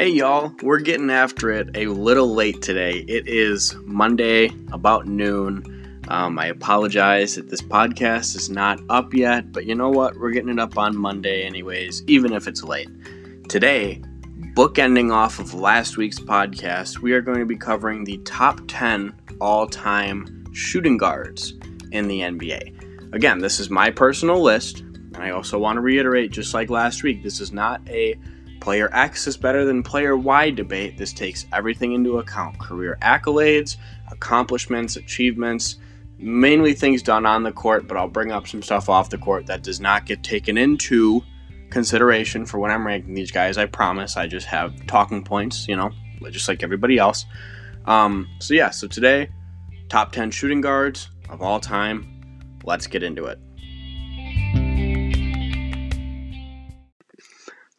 Hey y'all, we're getting after it a little late today. It is Monday, about noon. I apologize that this podcast is not up yet, but you know what? We're getting it up on Monday anyways, even if it's late. Today, bookending off of last week's podcast, we are going to be covering the top 10 all-time shooting guards in the NBA. Again, this is my personal list, and I also want to reiterate, just like last week, this is not a player X is better than player Y debate. This takes everything into account. Career accolades, accomplishments, achievements, mainly things done on the court, but I'll bring up some stuff off the court that does not get taken into consideration for when I'm ranking these guys. I promise. I just have talking points, you know, just like everybody else. So today, top 10 shooting guards of all time. Let's get into it.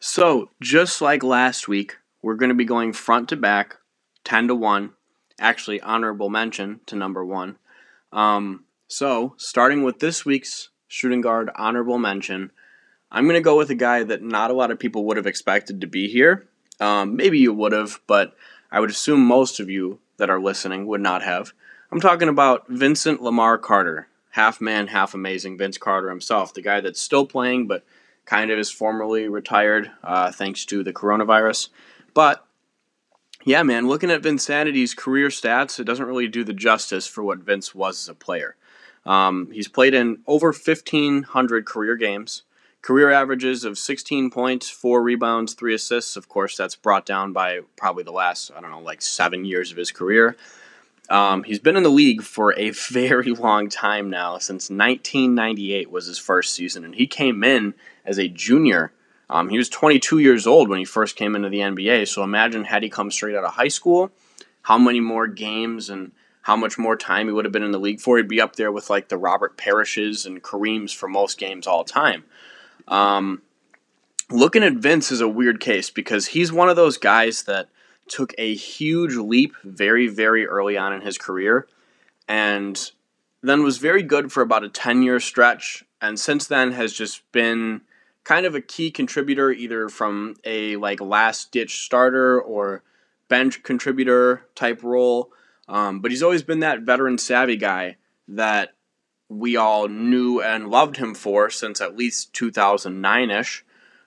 So, just like last week, we're going to be going front to back, 10 to 1, actually honorable mention to number 1. Starting with this week's shooting guard honorable mention, I'm going to go with a guy that not a lot of people would have expected to be here. Maybe you would have, but I would assume most of you that are listening would not have. I'm talking about Vincent Lamar Carter, half man, half amazing, Vince Carter himself, the guy that's still playing, but kind of is formerly retired thanks to the coronavirus. But, yeah, man, looking at Vinsanity's career stats, it doesn't really do the justice for what Vince was as a player. He's played in over 1,500 career games, career averages of 16 points, 4 rebounds, 3 assists. Of course, that's brought down by probably the last, 7 years of his career. He's been in the league for a very long time now, since 1998 was his first season, and he came in as a junior. He was 22 years old when he first came into the NBA, so imagine had he come straight out of high school, how many more games and how much more time he would have been in the league for. He'd be up there with like the Robert Parishes and Kareems for most games all time. Looking at Vince is a weird case because he's one of those guys that took a huge leap very, very early on in his career and then was very good for about a 10-year stretch, and since then has just been kind of a key contributor either from a last-ditch starter or bench contributor type role, but he's always been that veteran-savvy guy that we all knew and loved him for since at least 2009-ish.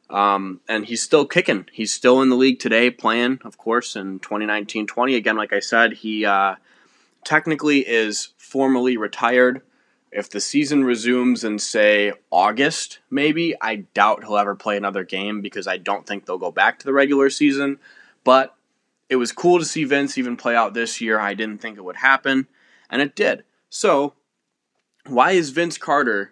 And he's still kicking. He's still in the league today, playing, of course, in 2019-20. Again, like I said, he technically is formally retired. If the season resumes in, say, August, maybe, I doubt he'll ever play another game because I don't think they'll go back to the regular season. But it was cool to see Vince even play out this year. I didn't think it would happen, and it did. So, why is Vince Carter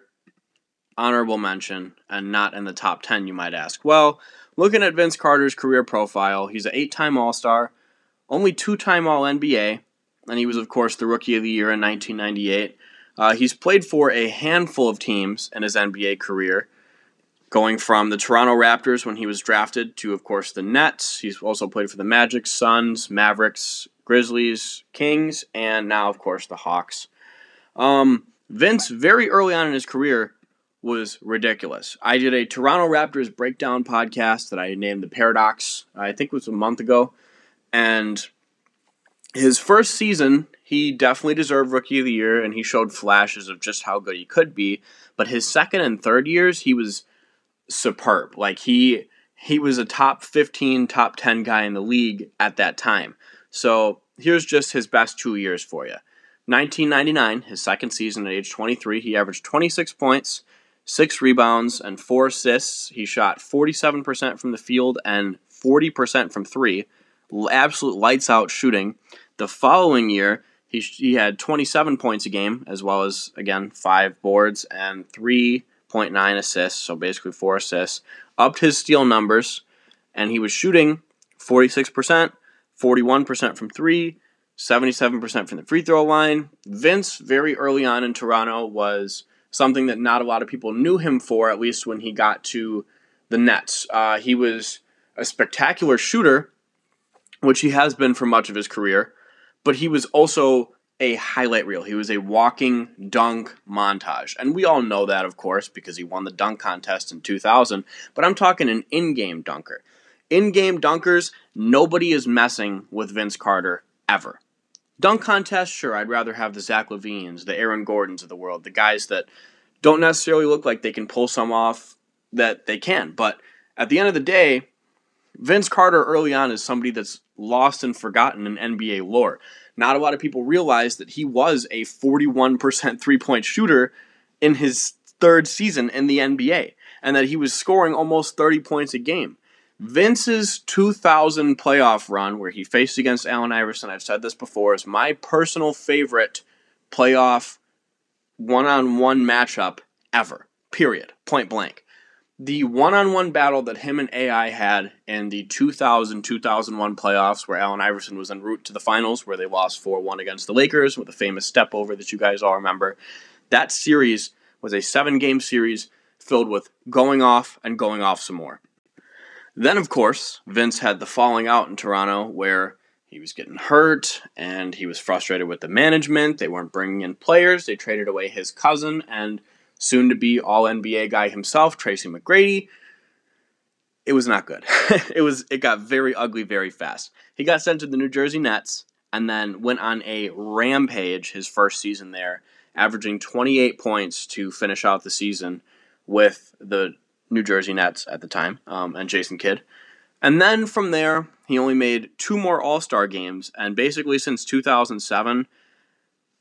honorable mention and not in the top 10, you might ask? Well, looking at Vince Carter's career profile, he's an 8-time All-Star, only 2-time All-NBA, and he was, of course, the Rookie of the Year in 1998. He's played for a handful of teams in his NBA career, going from the Toronto Raptors when he was drafted to, of course, the Nets. He's also played for the Magic, Suns, Mavericks, Grizzlies, Kings, and now, of course, the Hawks. Vince, very early on in his career, was ridiculous. I did a Toronto Raptors breakdown podcast that I named The Paradox, I think it was a month ago, and his first season, he definitely deserved Rookie of the Year, and he showed flashes of just how good he could be, but his second and third years, he was superb. Like, he was a top 15, top 10 guy in the league at that time. So, here's just his best 2 years for you. 1999, his second season at age 23, he averaged 26 points, 6 rebounds, and 4 assists. He shot 47% from the field and 40% from three. Absolute lights-out shooting. The following year, he had 27 points a game, as well as, again, 5 boards and 3.9 assists, so basically 4 assists. Upped his steal numbers, and he was shooting 46%, 41% from three, 77% from the free throw line. Vince, very early on in Toronto, was something that not a lot of people knew him for, at least when he got to the Nets. He was a spectacular shooter, which he has been for much of his career, but he was also a highlight reel. He was a walking dunk montage. And we all know that, of course, because he won the dunk contest in 2000, but I'm talking an in-game dunker. In-game dunkers, nobody is messing with Vince Carter ever. Dunk contest, sure, I'd rather have the Zach LaVines, the Aaron Gordons of the world, the guys that don't necessarily look like they can pull some off that they can. But at the end of the day, Vince Carter early on is somebody that's lost and forgotten in NBA lore. Not a lot of people realize that he was a 41% three-point shooter in his third season in the NBA, and that he was scoring almost 30 points a game. Vince's 2000 playoff run, where he faced against Allen Iverson, I've said this before, is my personal favorite playoff one-on-one matchup ever, period, point blank. The one-on-one battle that him and AI had in the 2000-2001 playoffs, where Allen Iverson was en route to the finals, where they lost 4-1 against the Lakers with a famous step over that you guys all remember, that series was a 7-game series filled with going off and going off some more. Then, of course, Vince had the falling out in Toronto where he was getting hurt and he was frustrated with the management. They weren't bringing in players. They traded away his cousin and soon-to-be All-NBA guy himself, Tracy McGrady. It was not good. It got very ugly very fast. He got sent to the New Jersey Nets and then went on a rampage his first season there, averaging 28 points to finish out the season with the New Jersey Nets at the time, and Jason Kidd. And then from there, he only made 2 more All-Star games, and basically since 2007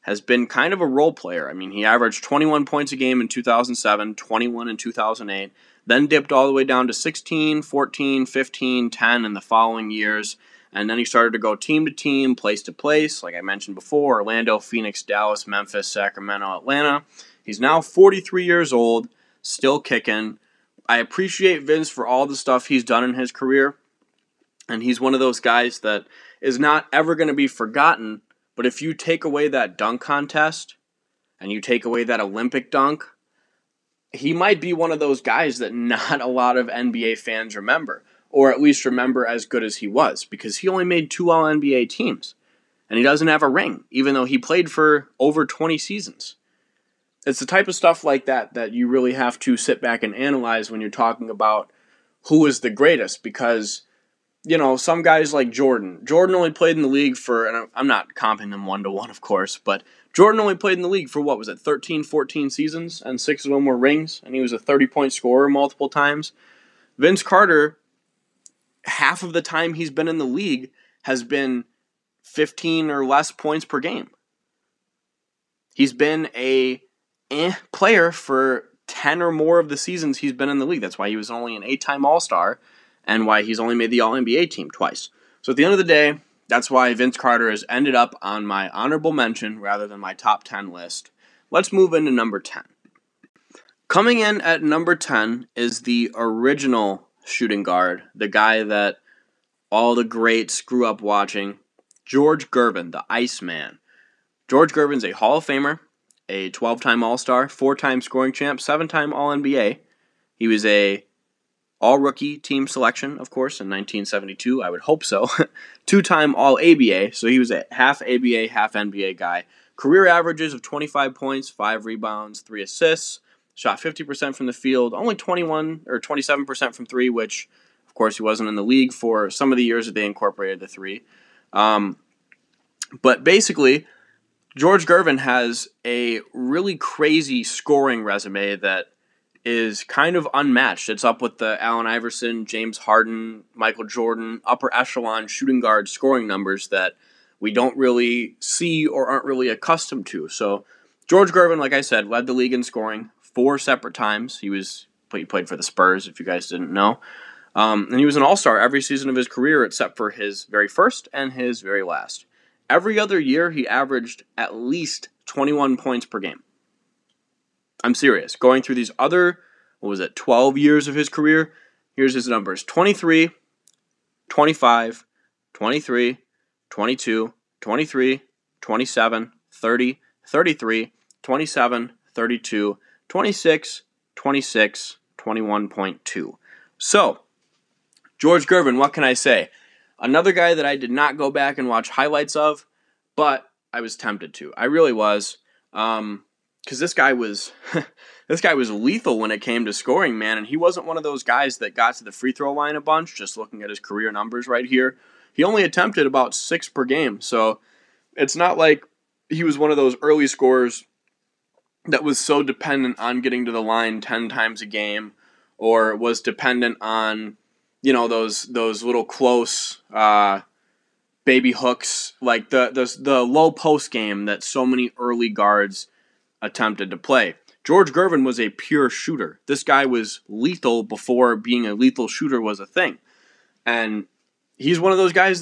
has been kind of a role player. I mean, he averaged 21 points a game in 2007, 21 in 2008, then dipped all the way down to 16, 14, 15, 10 in the following years, and then he started to go team to team, place to place, like I mentioned before, Orlando, Phoenix, Dallas, Memphis, Sacramento, Atlanta. He's now 43 years old, still kicking. I appreciate Vince for all the stuff he's done in his career, and he's one of those guys that is not ever going to be forgotten, but if you take away that dunk contest and you take away that Olympic dunk, he might be one of those guys that not a lot of NBA fans remember, or at least remember as good as he was, because he only made 2 All-NBA teams, and he doesn't have a ring, even though he played for over 20 seasons. It's the type of stuff like that that you really have to sit back and analyze when you're talking about who is the greatest, because, you know, some guys like Jordan. Jordan only played in the league for, and I'm not comping them 1-to-1, of course, but Jordan only played in the league for, 13, 14 seasons, and 6 of them were rings, and he was a 30-point scorer multiple times. Vince Carter, half of the time he's been in the league, has been 15 or less points per game. He's been a player for 10 or more of the seasons he's been in the league. That's why he was only an 8-time All-Star and why he's only made the All-NBA team twice. So at the end of the day, that's why Vince Carter has ended up on my honorable mention rather than my top 10 list. Let's move into number 10. Coming in at number 10 is the original shooting guard, the guy that all the greats grew up watching, George Gervin, the Iceman. George Gervin's a Hall of Famer, a 12-time All-Star, 4-time scoring champ, 7-time All-NBA. He was a All-Rookie team selection, of course, in 1972. I would hope so. 2-time All-ABA, so he was a half ABA, half NBA guy. Career averages of 25 points, 5 rebounds, 3 assists. Shot 50% from the field, only 21 or 27% from 3, which, of course, he wasn't in the league for some of the years that they incorporated the 3. But basically, George Gervin has a really crazy scoring resume that is kind of unmatched. It's up with the Allen Iverson, James Harden, Michael Jordan, upper echelon shooting guard scoring numbers that we don't really see or aren't really accustomed to. So George Gervin, like I said, led the league in scoring 4 separate times. He played for the Spurs, if you guys didn't know. And he was an All-Star every season of his career except for his very first and his very last. Every other year, he averaged at least 21 points per game. I'm serious. Going through these other, 12 years of his career, here's his numbers. 23, 25, 23, 22, 23, 27, 30, 33, 27, 32, 26, 26, 21.2. So, George Gervin, what can I say? Another guy that I did not go back and watch highlights of, but I was tempted to. I really was. because this guy was lethal when it came to scoring, man. And he wasn't one of those guys that got to the free throw line a bunch, just looking at his career numbers right here. He only attempted about 6 per game. So it's not like he was one of those early scorers that was so dependent on getting to the line 10 times a game, or was dependent on, you know, those little close baby hooks, like the low post game that so many early guards attempted to play. George Gervin was a pure shooter. This guy was lethal before being a lethal shooter was a thing. And he's one of those guys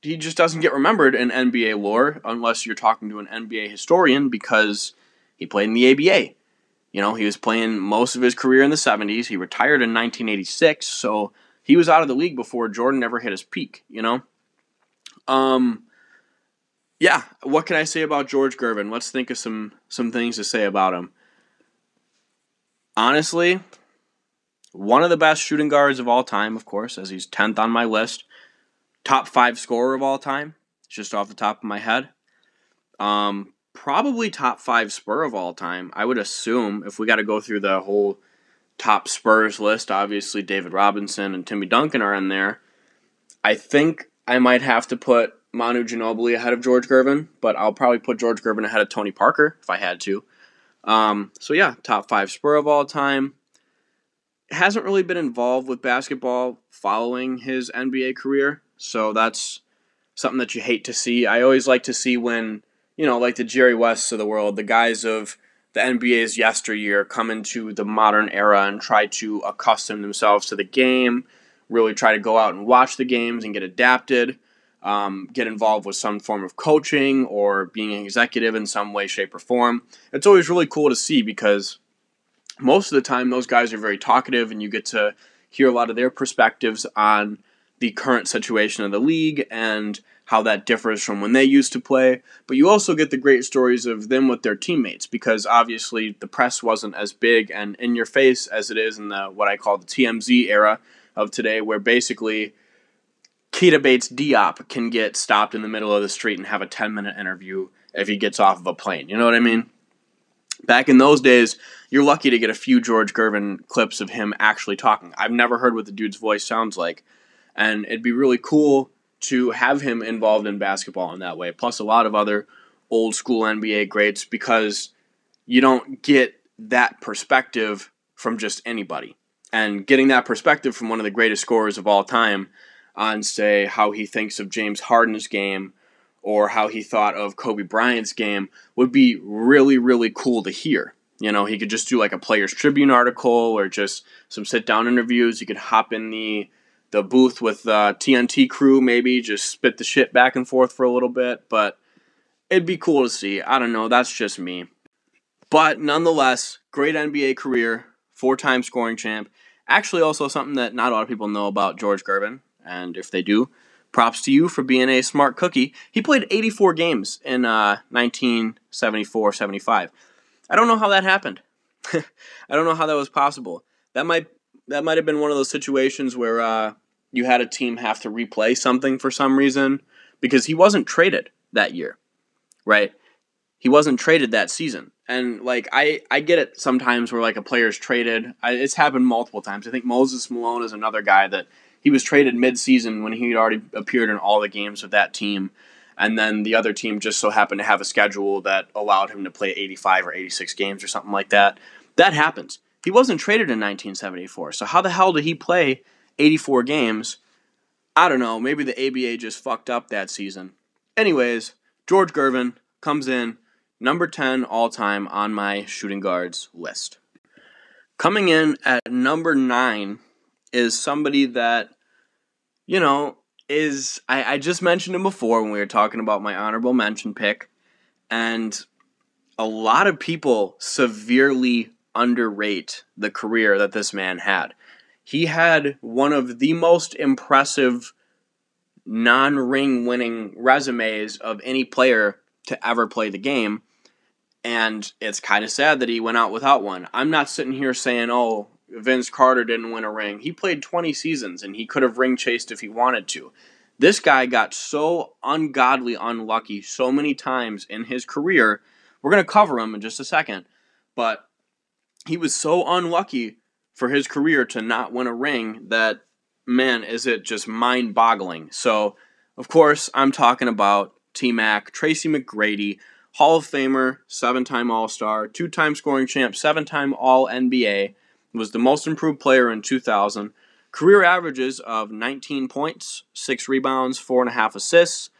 he just doesn't get remembered in NBA lore unless you're talking to an NBA historian, because he played in the ABA. You know, he was playing most of his career in the 70s. He retired in 1986, so he was out of the league before Jordan ever hit his peak, you know? Yeah, what can I say about George Gervin? Let's think of some things to say about him. Honestly, one of the best shooting guards of all time, of course, as he's 10th on my list. Top 5 scorer of all time, just off the top of my head. Probably top 5 Spur of all time, I would assume, if we got to go through the whole top Spurs list. Obviously, David Robinson and Timmy Duncan are in there. I think I might have to put Manu Ginobili ahead of George Gervin, but I'll probably put George Gervin ahead of Tony Parker if I had to. So yeah, top 5 Spur of all time. Hasn't really been involved with basketball following his NBA career, so that's something that you hate to see. I always like to see when, you know, like the Jerry Wests of the world, the guys of the NBA's yesteryear come into the modern era and try to accustom themselves to the game, really try to go out and watch the games and get adapted, get involved with some form of coaching or being an executive in some way, shape, or form. It's always really cool to see, because most of the time those guys are very talkative and you get to hear a lot of their perspectives on the current situation of the league and how that differs from when they used to play. But you also get the great stories of them with their teammates, because obviously the press wasn't as big and in your face as it is in the what I call the TMZ era of today, where basically Keita Bates-Diop can get stopped in the middle of the street and have a 10-minute interview if he gets off of a plane. You know what I mean? Back in those days, you're lucky to get a few George Gervin clips of him actually talking. I've never heard what the dude's voice sounds like. And it'd be really cool to have him involved in basketball in that way, plus a lot of other old school NBA greats, because you don't get that perspective from just anybody. And getting that perspective from one of the greatest scorers of all time on, say, how he thinks of James Harden's game or how he thought of Kobe Bryant's game would be really, really cool to hear. You know, he could just do like a Players Tribune article or just some sit-down interviews. You could hop in the booth with TNT crew, maybe just spit the shit back and forth for a little bit, but it'd be cool to see. I don't know, that's just me. But nonetheless, great NBA career, 4-time scoring champ. Actually, also something that not a lot of people know about George Gervin, and if they do, props to you for being a smart cookie. He played 84 games in 1974-75. I don't know how that happened. I don't know how that was possible. That might have been one of those situations where you had a team have to replay something for some reason, because he wasn't traded that year, right? He wasn't traded that season. And, like, I get it sometimes where, like, a player's traded. It's happened multiple times. I think Moses Malone is another guy that he was traded midseason when he had already appeared in all the games of that team. And then the other team just so happened to have a schedule that allowed him to play 85 or 86 games or something like that. That happens. He wasn't traded in 1974. So how the hell did he play 84 games? I don't know. Maybe the ABA just fucked up that season. Anyways, George Gervin comes in number 10 all-time on my shooting guards list. Coming in at number 9 is somebody that, you know, is... I just mentioned him before when we were talking about my honorable mention pick, and a lot of people severely underrate the career that this man had. He had one of the most impressive non-ring winning resumes of any player to ever play the game, and it's kind of sad that he went out without one. I'm not sitting here saying, oh, Vince Carter didn't win a ring. He played 20 seasons, and he could have ring chased if he wanted to. This guy got so ungodly unlucky so many times in his career We're going to cover him in just a second. But he was so unlucky for his career to not win a ring that, man, is it just mind-boggling. So, of course, I'm talking about T-Mac, Tracy McGrady, Hall of Famer, 7-time All-Star, 2-time scoring champ, 7-time All-NBA, was the most improved player in 2000. Career averages of 19 points, 6 rebounds, 4.5 assists.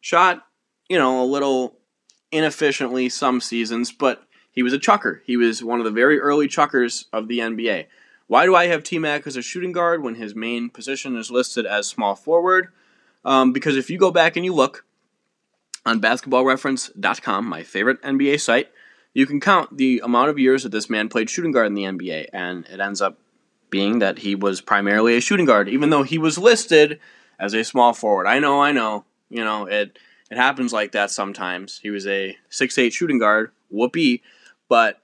Shot, a little inefficiently some seasons, but he was a chucker. He was one of the very early chuckers of the NBA. Why do I have T-Mac as a shooting guard when his main position is listed as small forward? Because if you go back and you look on basketballreference.com, my favorite NBA site, you can count the amount of years that this man played shooting guard in the NBA, and it ends up being that he was primarily a shooting guard, even though he was listed as a small forward. I know. It happens like that sometimes. He was a 6'8 shooting guard, whoopee, but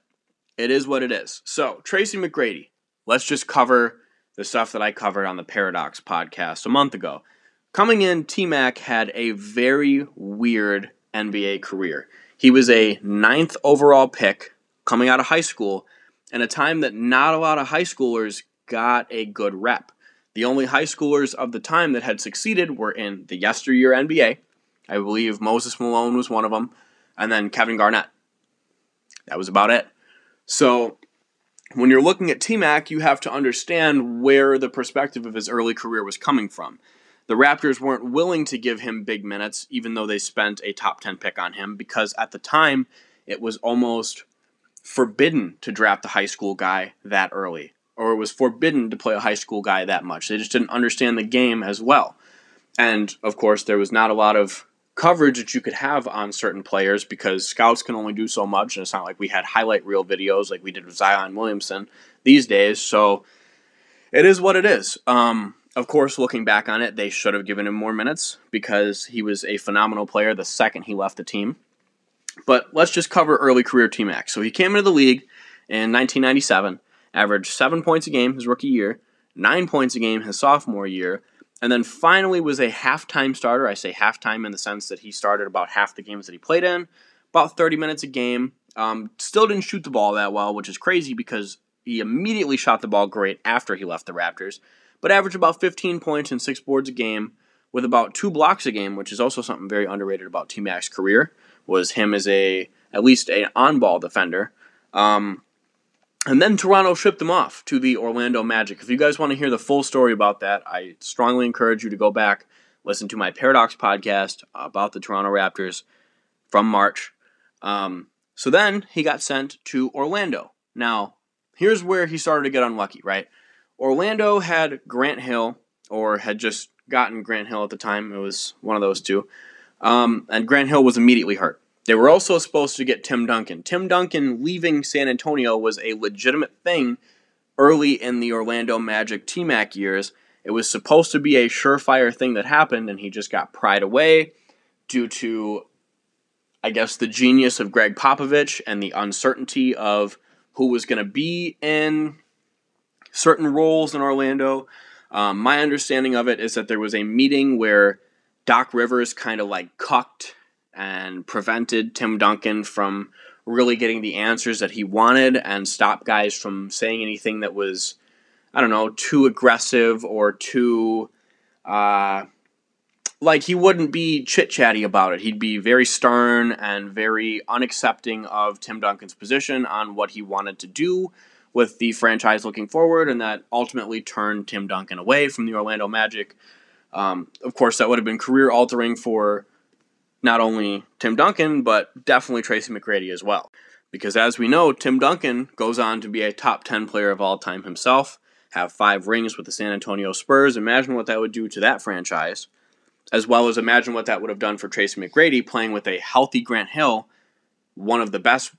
it is what it is. So, Tracy McGrady, let's just cover the stuff that I covered on the Paradox podcast a month ago. Coming in, T-Mac had a very weird NBA career. He was a 9th overall pick coming out of high school in a time that not a lot of high schoolers got a good rep. The only high schoolers of the time that had succeeded were in the yesteryear NBA. I believe Moses Malone was one of them, and then Kevin Garnett. That was about it. So when you're looking at T-Mac, you have to understand where the perspective of his early career was coming from. The Raptors weren't willing to give him big minutes, even though they spent a top 10 pick on him, because at the time, it was almost forbidden to draft a high school guy that early, or it was forbidden to play a high school guy that much. They just didn't understand the game as well. And, of course, there was not a lot of coverage that you could have on certain players because scouts can only do so much, and it's not like we had highlight reel videos like we did with Zion Williamson these days. So it is what it is. Of course, looking back on it, they should have given him more minutes because he was a phenomenal player the second he left the team. But let's just cover early career T-Mac. So he came into the league in 1997, averaged 7 points a game his rookie year, 9 points a game his sophomore year, and then finally was a halftime starter. I say halftime in the sense that he started about half the games that he played in, about 30 minutes a game. Still didn't shoot the ball that well, which is crazy because he immediately shot the ball great after he left the Raptors, but averaged about 15 points and 6 boards a game with about 2 blocks a game, which is also something very underrated about T-Mac's career, was him as at least an on-ball defender. And then Toronto shipped him off to the Orlando Magic. If you guys want to hear the full story about that, I strongly encourage you to go back, listen to my Paradox podcast about the Toronto Raptors from March. So then he got sent to Orlando. Now, here's where he started to get unlucky, right? Orlando had Grant Hill, or had just gotten Grant Hill at the time. It was one of those two. And Grant Hill was immediately hurt. They were also supposed to get Tim Duncan. Tim Duncan leaving San Antonio was a legitimate thing early in the Orlando Magic T-Mac years. It was supposed to be a surefire thing that happened, and he just got pried away due to, I guess, the genius of Greg Popovich and the uncertainty of who was going to be in certain roles in Orlando. My understanding of it is that there was a meeting where Doc Rivers kind of like cucked and prevented Tim Duncan from really getting the answers that he wanted and stopped guys from saying anything that was, too aggressive or too, he wouldn't be chit-chatty about it. He'd be very stern and very unaccepting of Tim Duncan's position on what he wanted to do with the franchise looking forward, and that ultimately turned Tim Duncan away from the Orlando Magic. Of course, that would have been career-altering for not only Tim Duncan, but definitely Tracy McGrady as well. Because as we know, Tim Duncan goes on to be a top 10 player of all time himself, have 5 rings with the San Antonio Spurs. Imagine what that would do to that franchise, as well as imagine what that would have done for Tracy McGrady playing with a healthy Grant Hill, one of the best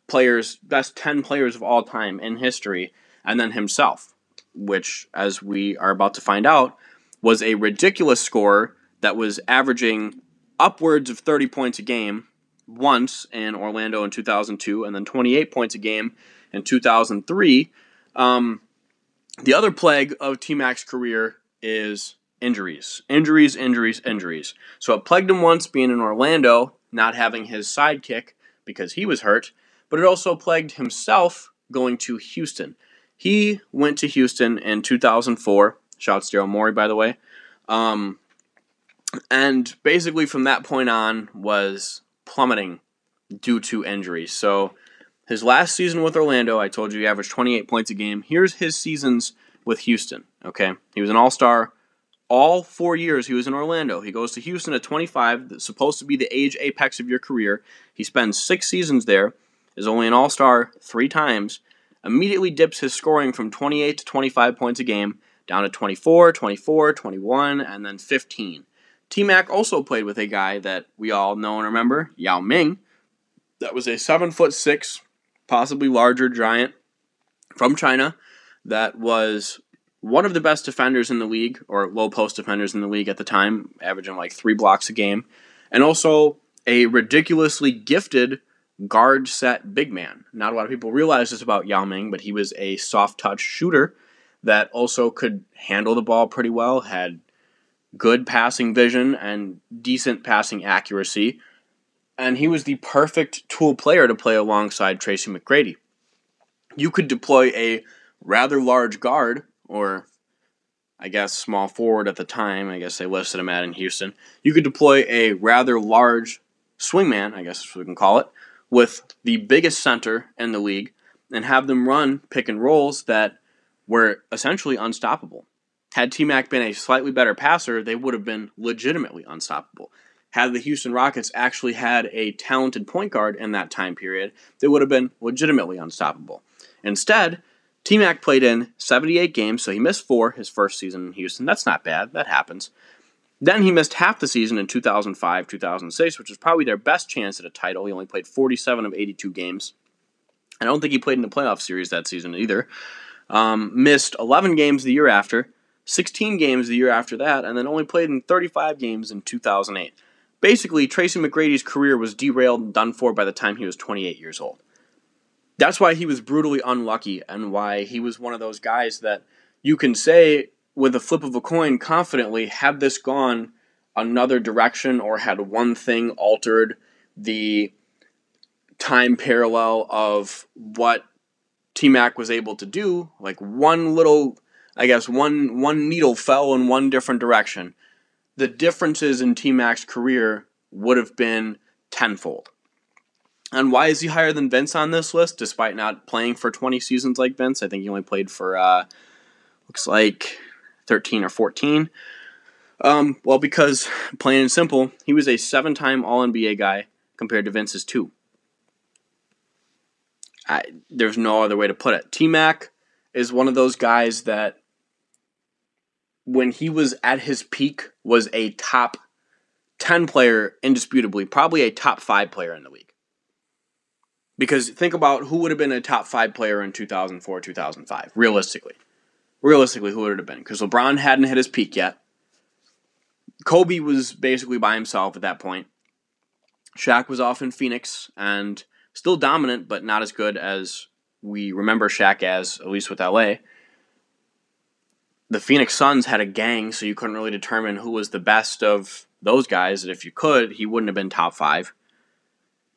10 players of all time in history, and then himself, which, as we are about to find out, was a ridiculous scorer that was averaging upwards of 30 points a game once in Orlando in 2002, and then 28 points a game in 2003. The other plague of T-Mac's career is injuries. So it plagued him once being in Orlando, not having his sidekick because he was hurt, but it also plagued himself going to Houston. He went to Houston in 2004. Shouts to Daryl Morey, by the way. And basically from that point on was plummeting due to injuries. So his last season with Orlando, I told you he averaged 28 points a game. Here's his seasons with Houston, okay? He was an all-star all 4 years he was in Orlando. He goes to Houston at 25. That's supposed to be the age apex of your career. He spends 6 seasons there, is only an all-star 3 times, immediately dips his scoring from 28 to 25 points a game, down to 24, 21, and then 15. T-Mac also played with a guy that we all know and remember, Yao Ming. That was a 7'6", possibly larger giant from China that was one of the best defenders in the league, or low post defenders in the league at the time, averaging like 3 blocks a game, and also a ridiculously gifted guard set big man. Not a lot of people realize this about Yao Ming, but he was a soft touch shooter that also could handle the ball pretty well, had good passing vision and decent passing accuracy, and he was the perfect tool player to play alongside Tracy McGrady. You could deploy a rather large guard, or I guess small forward at the time, I guess they listed him at in Houston. You could deploy a rather large swingman, I guess is what we can call it, with the biggest center in the league and have them run pick and rolls that were essentially unstoppable. Had T-Mac been a slightly better passer, they would have been legitimately unstoppable. Had the Houston Rockets actually had a talented point guard in that time period, they would have been legitimately unstoppable. Instead, T-Mac played in 78 games, so he missed 4 his first season in Houston. That's not bad. That happens. Then he missed half the season in 2005-2006, which was probably their best chance at a title. He only played 47 of 82 games. I don't think he played in the playoff series that season either. Missed 11 games the year after, 16 games the year after that, and then only played in 35 games in 2008. Basically, Tracy McGrady's career was derailed and done for by the time he was 28 years old. That's why he was brutally unlucky and why he was one of those guys that you can say with a flip of a coin confidently, had this gone another direction or had one thing altered the time parallel of what T-Mac was able to do, like one little, I guess, one needle fell in one different direction, the differences in T-Mac's career would have been tenfold. And why is he higher than Vince on this list, despite not playing for 20 seasons like Vince? I think he only played for, looks like 13 or 14. Well, because, plain and simple, he was a 7-time All-NBA guy compared to Vince's 2. There's no other way to put it. T-Mac is one of those guys that, when he was at his peak, was a top 10 player, indisputably, probably a top 5 player in the league. Because think about who would have been a top 5 player in 2004, 2005, realistically. Realistically, who would it have been? Because LeBron hadn't hit his peak yet. Kobe was basically by himself at that point. Shaq was off in Phoenix and still dominant, but not as good as we remember Shaq as, at least with LA. The Phoenix Suns had a gang, so you couldn't really determine who was the best of those guys. And if you could, he wouldn't have been top 5.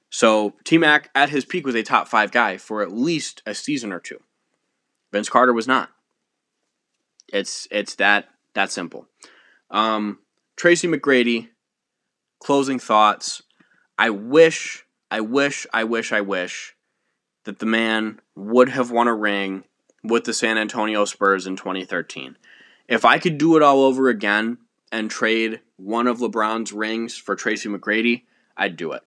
So T-Mac at his peak was a top 5 guy for at least a season or two. Vince Carter was not. It's that simple. Tracy McGrady, closing thoughts. I wish that the man would have won a ring with the San Antonio Spurs in 2013. If I could do it all over again and trade one of LeBron's rings for Tracy McGrady, I'd do it.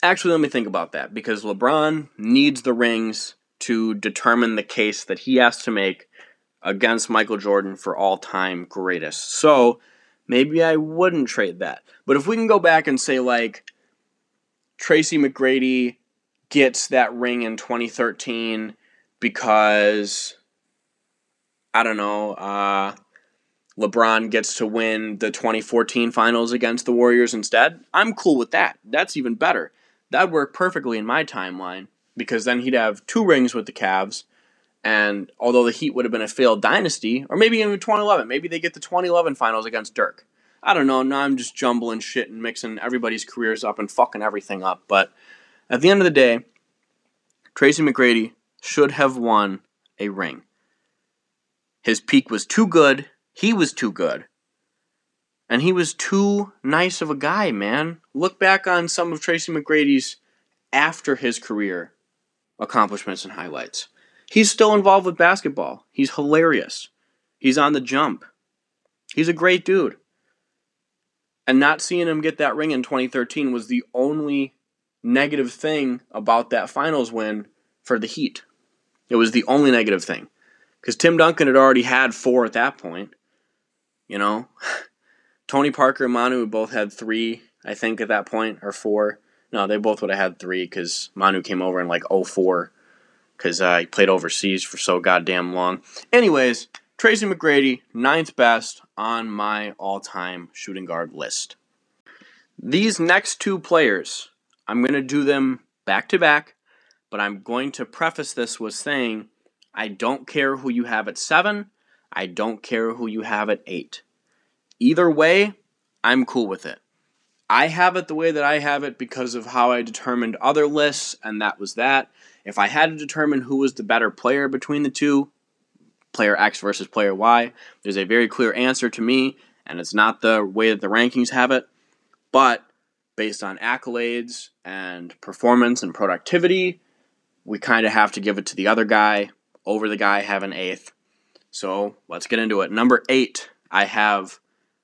Actually, let me think about that, because LeBron needs the rings to determine the case that he has to make against Michael Jordan for all-time greatest. So, maybe I wouldn't trade that. But if we can go back and say, like, Tracy McGrady gets that ring in 2013 because, I don't know, LeBron gets to win the 2014 finals against the Warriors instead, I'm cool with that. That's even better. That'd work perfectly in my timeline, because then he'd have 2 rings with the Cavs, and although the Heat would have been a failed dynasty, or maybe even 2011, maybe they get the 2011 finals against Dirk. I don't know, now I'm just jumbling shit and mixing everybody's careers up and fucking everything up, but at the end of the day, Tracy McGrady should have won a ring. His peak was too good. He was too good. And he was too nice of a guy, man. Look back on some of Tracy McGrady's after his career accomplishments and highlights. He's still involved with basketball. He's hilarious. He's on the jump. He's a great dude. And not seeing him get that ring in 2013 was the only negative thing about that finals win for the Heat. It was the only negative thing. Because Tim Duncan had already had 4 at that point. You know? Tony Parker and Manu both had 3, I think, at that point, or 4. No, they both would have had 3 because Manu came over in like 04 because he played overseas for so goddamn long. Anyways, Tracy McGrady, 9th best on my all-time shooting guard list. These next 2 players, I'm going to do them back-to-back, but I'm going to preface this with saying I don't care who you have at 7. I don't care who you have at 8. Either way, I'm cool with it. I have it the way that I have it because of how I determined other lists, and that was that. If I had to determine who was the better player between the two, player X versus player Y, there's a very clear answer to me, and it's not the way that the rankings have it, but based on accolades and performance and productivity, we kind of have to give it to the other guy over the guy having 8th. So let's get into it. Number 8, I have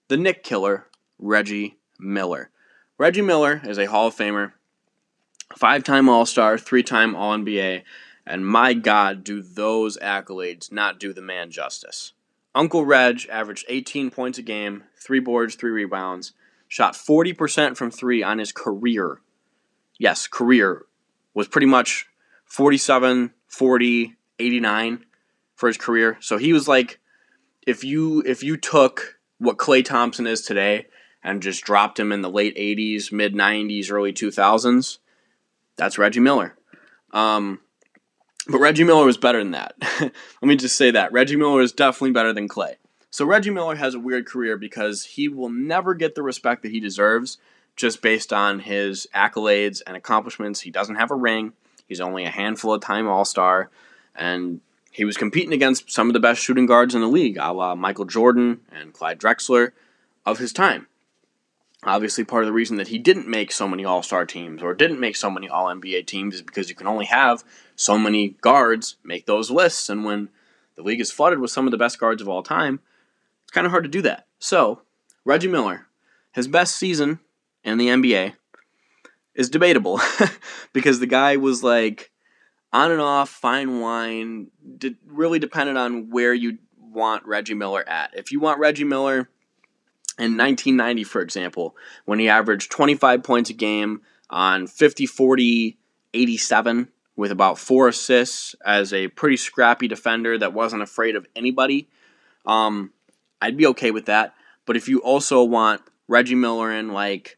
the Nick Killer, Reggie Miller. Reggie Miller is a Hall of Famer, 5-time All-Star, 3-time All-NBA, and my God, do those accolades not do the man justice. Uncle Reg averaged 18 points a game, 3 boards, 3 rebounds, shot 40% from 3 on his career. Yes, career was pretty much 47, 40, 89 for his career. So he was like, if you took what Klay Thompson is today and just dropped him in the late 80s, mid 90s, early 2000s, that's Reggie Miller. But Reggie Miller was better than that. Let me just say that. Reggie Miller is definitely better than Klay. So Reggie Miller has a weird career because he will never get the respect that he deserves just based on his accolades and accomplishments. He doesn't have a ring. He's only a handful of time All-Star. And he was competing against some of the best shooting guards in the league, a la Michael Jordan and Clyde Drexler of his time. Obviously, part of the reason that he didn't make so many All-Star teams or didn't make so many All-NBA teams is because you can only have so many guards make those lists, and when the league is flooded with some of the best guards of all time, it's kind of hard to do that. So, Reggie Miller, his best season in the NBA is debatable because the guy was like on and off, fine wine, really depended on where you want Reggie Miller at. If you want Reggie Miller in 1990, for example, when he averaged 25 points a game on 50-40-87 with about 4 assists as a pretty scrappy defender that wasn't afraid of anybody, I'd be okay with that. But if you also want Reggie Miller in, like,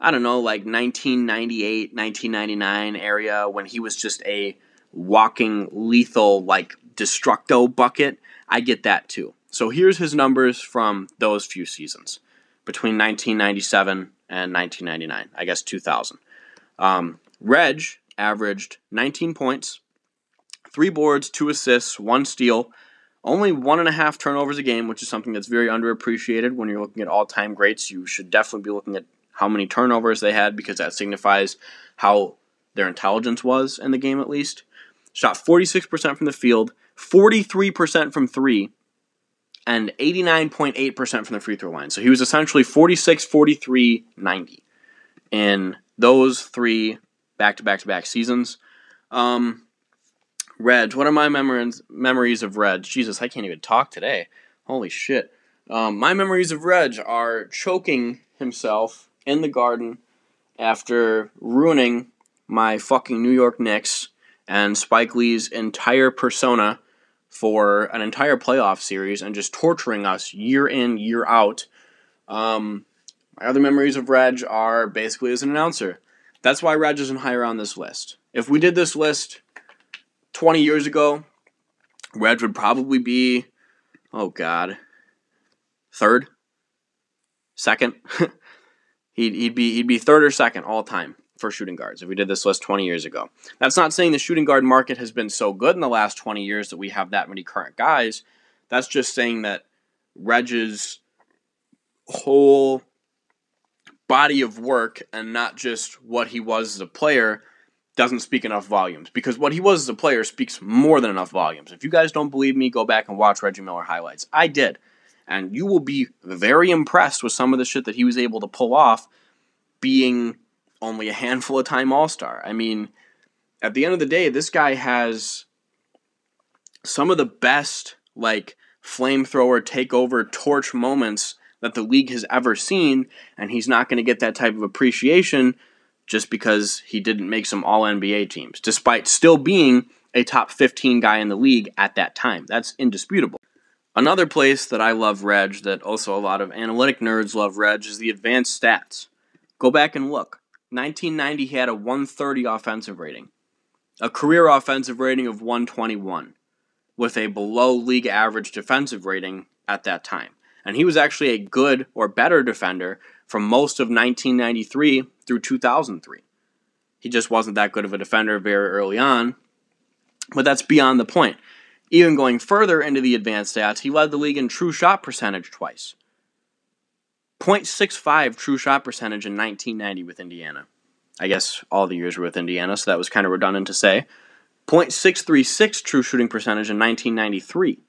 I don't know, like 1998, 1999 area when he was just a walking lethal, like, destructo bucket, I get that too. So here's his numbers from those few seasons between 1997 and 1999, I guess 2000. Reg averaged 19 points, 3 boards, 2 assists, 1 steal, only 1.5 turnovers a game, which is something that's very underappreciated when you're looking at all-time greats. You should definitely be looking at how many turnovers they had because that signifies how their intelligence was in the game at least. Shot 46% from the field, 43% from 3, and 89.8% from the free throw line. So he was essentially 46, 43, 90 in those 3 back-to-back-to-back seasons. Reg, what are my memories of Reg? Jesus, I can't even talk today. Holy shit. My memories of Reg are choking himself in the garden after ruining my fucking New York Knicks and Spike Lee's entire persona for an entire playoff series and just torturing us year in, year out. My other memories of Reg are basically as an announcer. That's why Reg isn't higher on this list. If we did this list 20 years ago, Reg would probably be, oh God, 3rd, 2nd. he'd be 3rd or 2nd all time. for shooting guards if we did this list 20 years ago. That's not saying the shooting guard market has been so good in the last 20 years that we have that many current guys. That's just saying that Reg's whole body of work, and not just what he was as a player, doesn't speak enough volumes. Because what he was as a player speaks more than enough volumes. If you guys don't believe me, go back and watch Reggie Miller highlights. I did. And you will be very impressed with some of the shit that he was able to pull off being only a handful of time All-Star. I mean, at the end of the day, this guy has some of the best, like, flamethrower, takeover, torch moments that the league has ever seen, and he's not going to get that type of appreciation just because he didn't make some All-NBA teams, despite still being a top 15 guy in the league at that time. That's indisputable. Another place that I love Reg, that also a lot of analytic nerds love Reg, is the advanced stats. Go back and look. 1990, he had a 130 offensive rating, a career offensive rating of 121, with a below-league average defensive rating at that time. And he was actually a good or better defender from most of 1993 through 2003. He just wasn't that good of a defender very early on, but that's beyond the point. Even going further into the advanced stats, he led the league in true shot percentage twice. 0.65 true shot percentage in 1990 with Indiana. I guess all the years were with Indiana, so that was kind of redundant to say. 0.636 true shooting percentage in 1993.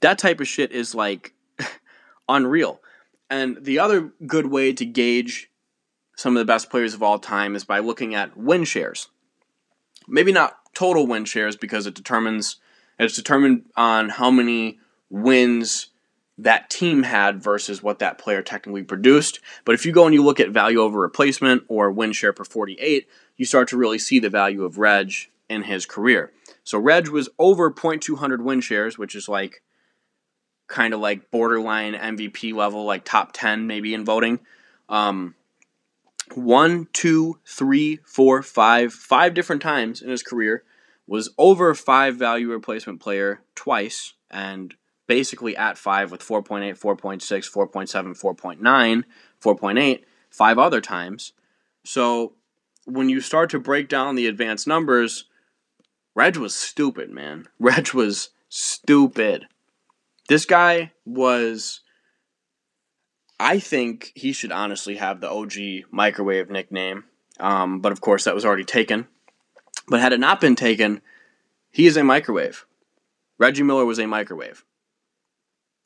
That type of shit is, like, unreal. And the other good way to gauge some of the best players of all time is by looking at win shares. Maybe not total win shares, because it's determined on how many wins that team had versus what that player technically produced. But if you go and you look at value over replacement or win share per 48, you start to really see the value of Reg in his career. So Reg was over 0.200 win shares, which is, like, kind of like borderline MVP level, like top 10 maybe in voting. 5 different times in his career, was over 5 value replacement player twice, and basically at 5 with 4.8, 4.6, 4.7, 4.9, 4.8, 5 other times. So when you start to break down the advanced numbers, Reg was stupid, man. Reg was stupid. This guy was, I think he should honestly have the OG microwave nickname, but of course that was already taken. But had it not been taken, he is a microwave. Reggie Miller was a microwave.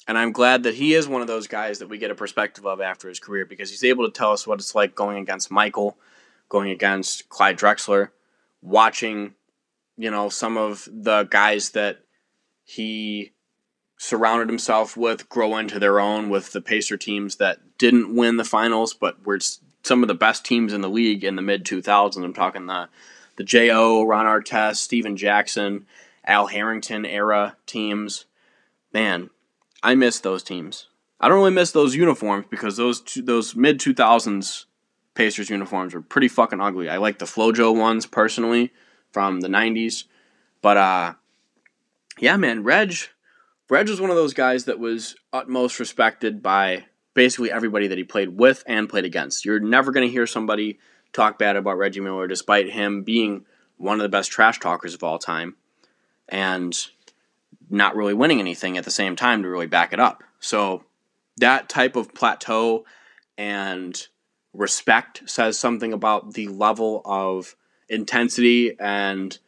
And I'm glad that he is one of those guys that we get a perspective of after his career, because he's able to tell us what it's like going against Michael, going against Clyde Drexler, watching, you know, some of the guys that he surrounded himself with grow into their own with the Pacer teams that didn't win the finals but were some of the best teams in the league in the mid-2000s. I'm talking the J.O., Ron Artest, Steven Jackson, Al Harrington era teams. Man, I miss those teams. I don't really miss those uniforms, because those mid-2000s Pacers uniforms were pretty fucking ugly. I like the Flojo ones personally from the 90s. But, yeah, man, Reg was one of those guys that was utmost respected by basically everybody that he played with and played against. You're never going to hear somebody talk bad about Reggie Miller, despite him being one of the best trash talkers of all time and not really winning anything at the same time to really back it up. So that type of plateau and respect says something about the level of intensity and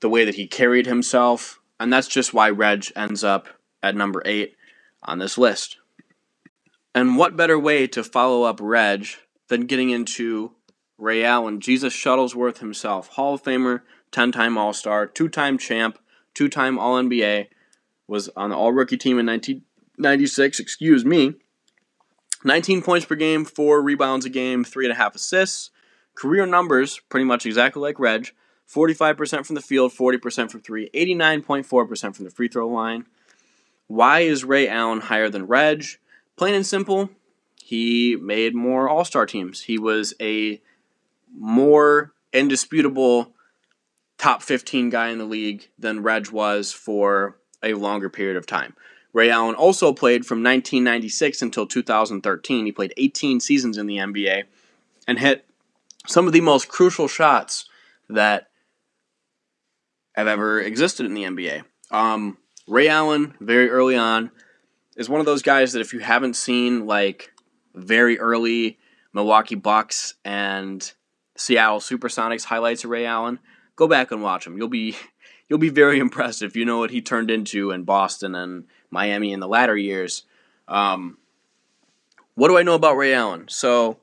the way that he carried himself. And that's just why Reg ends up at number 8 on this list. And what better way to follow up Reg than getting into Ray Allen, Jesus Shuttlesworth himself, Hall of Famer, 10-time All-Star, 2-time champ, 2-time All-NBA, was on the All-Rookie team in 1996, 19 points per game, 4 rebounds a game, 3.5 assists. Career numbers, pretty much exactly like Reg. 45% from the field, 40% from 3, 89.4% from the free throw line. Why is Ray Allen higher than Reg? Plain and simple, he made more All-Star teams. He was a more indisputable top 15 guy in the league than Reg was for a longer period of time. Ray Allen also played from 1996 until 2013. He played 18 seasons in the NBA and hit some of the most crucial shots that have ever existed in the NBA. Ray Allen, very early on, is one of those guys that if you haven't seen, like, very early Milwaukee Bucks and Seattle Supersonics highlights of Ray Allen, go back and watch them. You'll be very impressed if you know what he turned into in Boston and Miami in the latter years. What do I know about Ray Allen? So,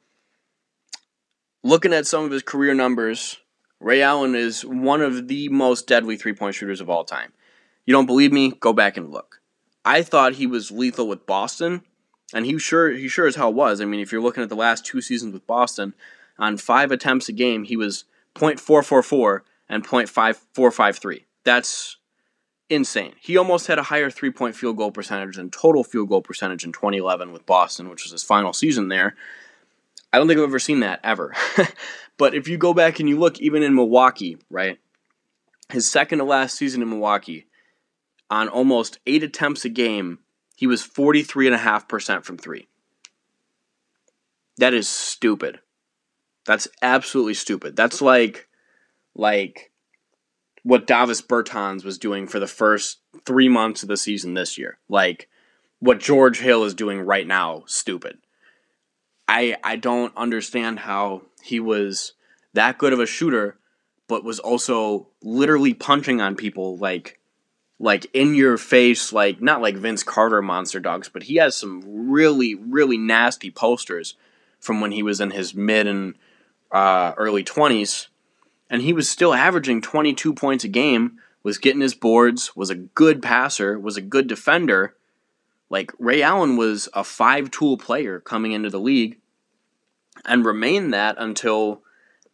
looking at some of his career numbers, Ray Allen is one of the most deadly three-point shooters of all time. You don't believe me? Go back and look. I thought he was lethal with Boston, and he sure as hell was. I mean, if you're looking at the last two seasons with Boston, on 5 attempts a game, he was .444 and .453. That's insane. He almost had a higher three-point field goal percentage and total field goal percentage in 2011 with Boston, which was his final season there. I don't think I've ever seen that, ever. But if you go back and you look, even in Milwaukee, right, his second to last season in Milwaukee, on almost 8 attempts a game, he was 43.5% from 3. That is stupid. That's absolutely stupid. That's like what Davis Bertans was doing for the first 3 months of the season this year. Like what George Hill is doing right now, stupid. I don't understand how he was that good of a shooter, but was also literally punching on people like in your face, like not like Vince Carter monster dogs, but he has some really, really nasty posters from when he was in his mid and early 20s. And he was still averaging 22 points a game, was getting his boards, was a good passer, was a good defender. Like, Ray Allen was a 5-tool player coming into the league and remained that until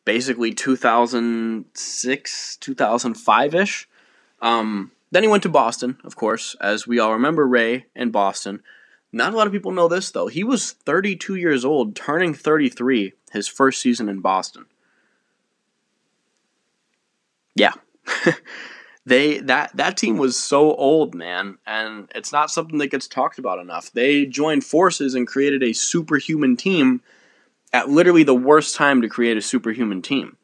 basically 2006, 2005-ish. Then he went to Boston, of course, as we all remember Ray in Boston. Not a lot of people know this, though. He was 32 years old, turning 33, his first season in Boston. Yeah. That team was so old, man, and it's not something that gets talked about enough. They joined forces and created a superhuman team at literally the worst time to create a superhuman team.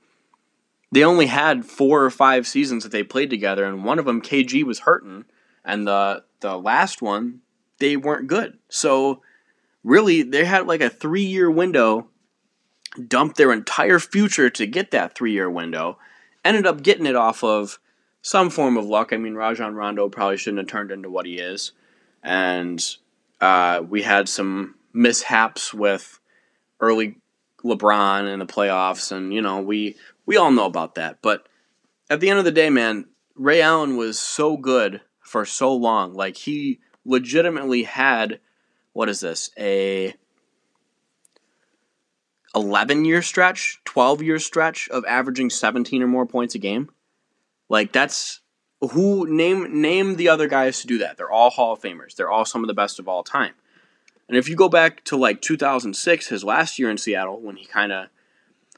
They only had 4 or 5 seasons that they played together, and one of them, KG, was hurting, and the last one, they weren't good. So really, they had like a 3-year window, dumped their entire future to get that 3-year window, ended up getting it off of some form of luck. I mean, Rajon Rondo probably shouldn't have turned into what he is. And we had some mishaps with early LeBron in the playoffs. And, you know, we all know about that. But at the end of the day, man, Ray Allen was so good for so long. Like, he legitimately had, what is this, a 11-year stretch, 12-year stretch of averaging 17 or more points a game. Like, that's who name the other guys to do that. They're all Hall of Famers. They're all some of the best of all time. And if you go back to like 2006, his last year in Seattle, when he kind of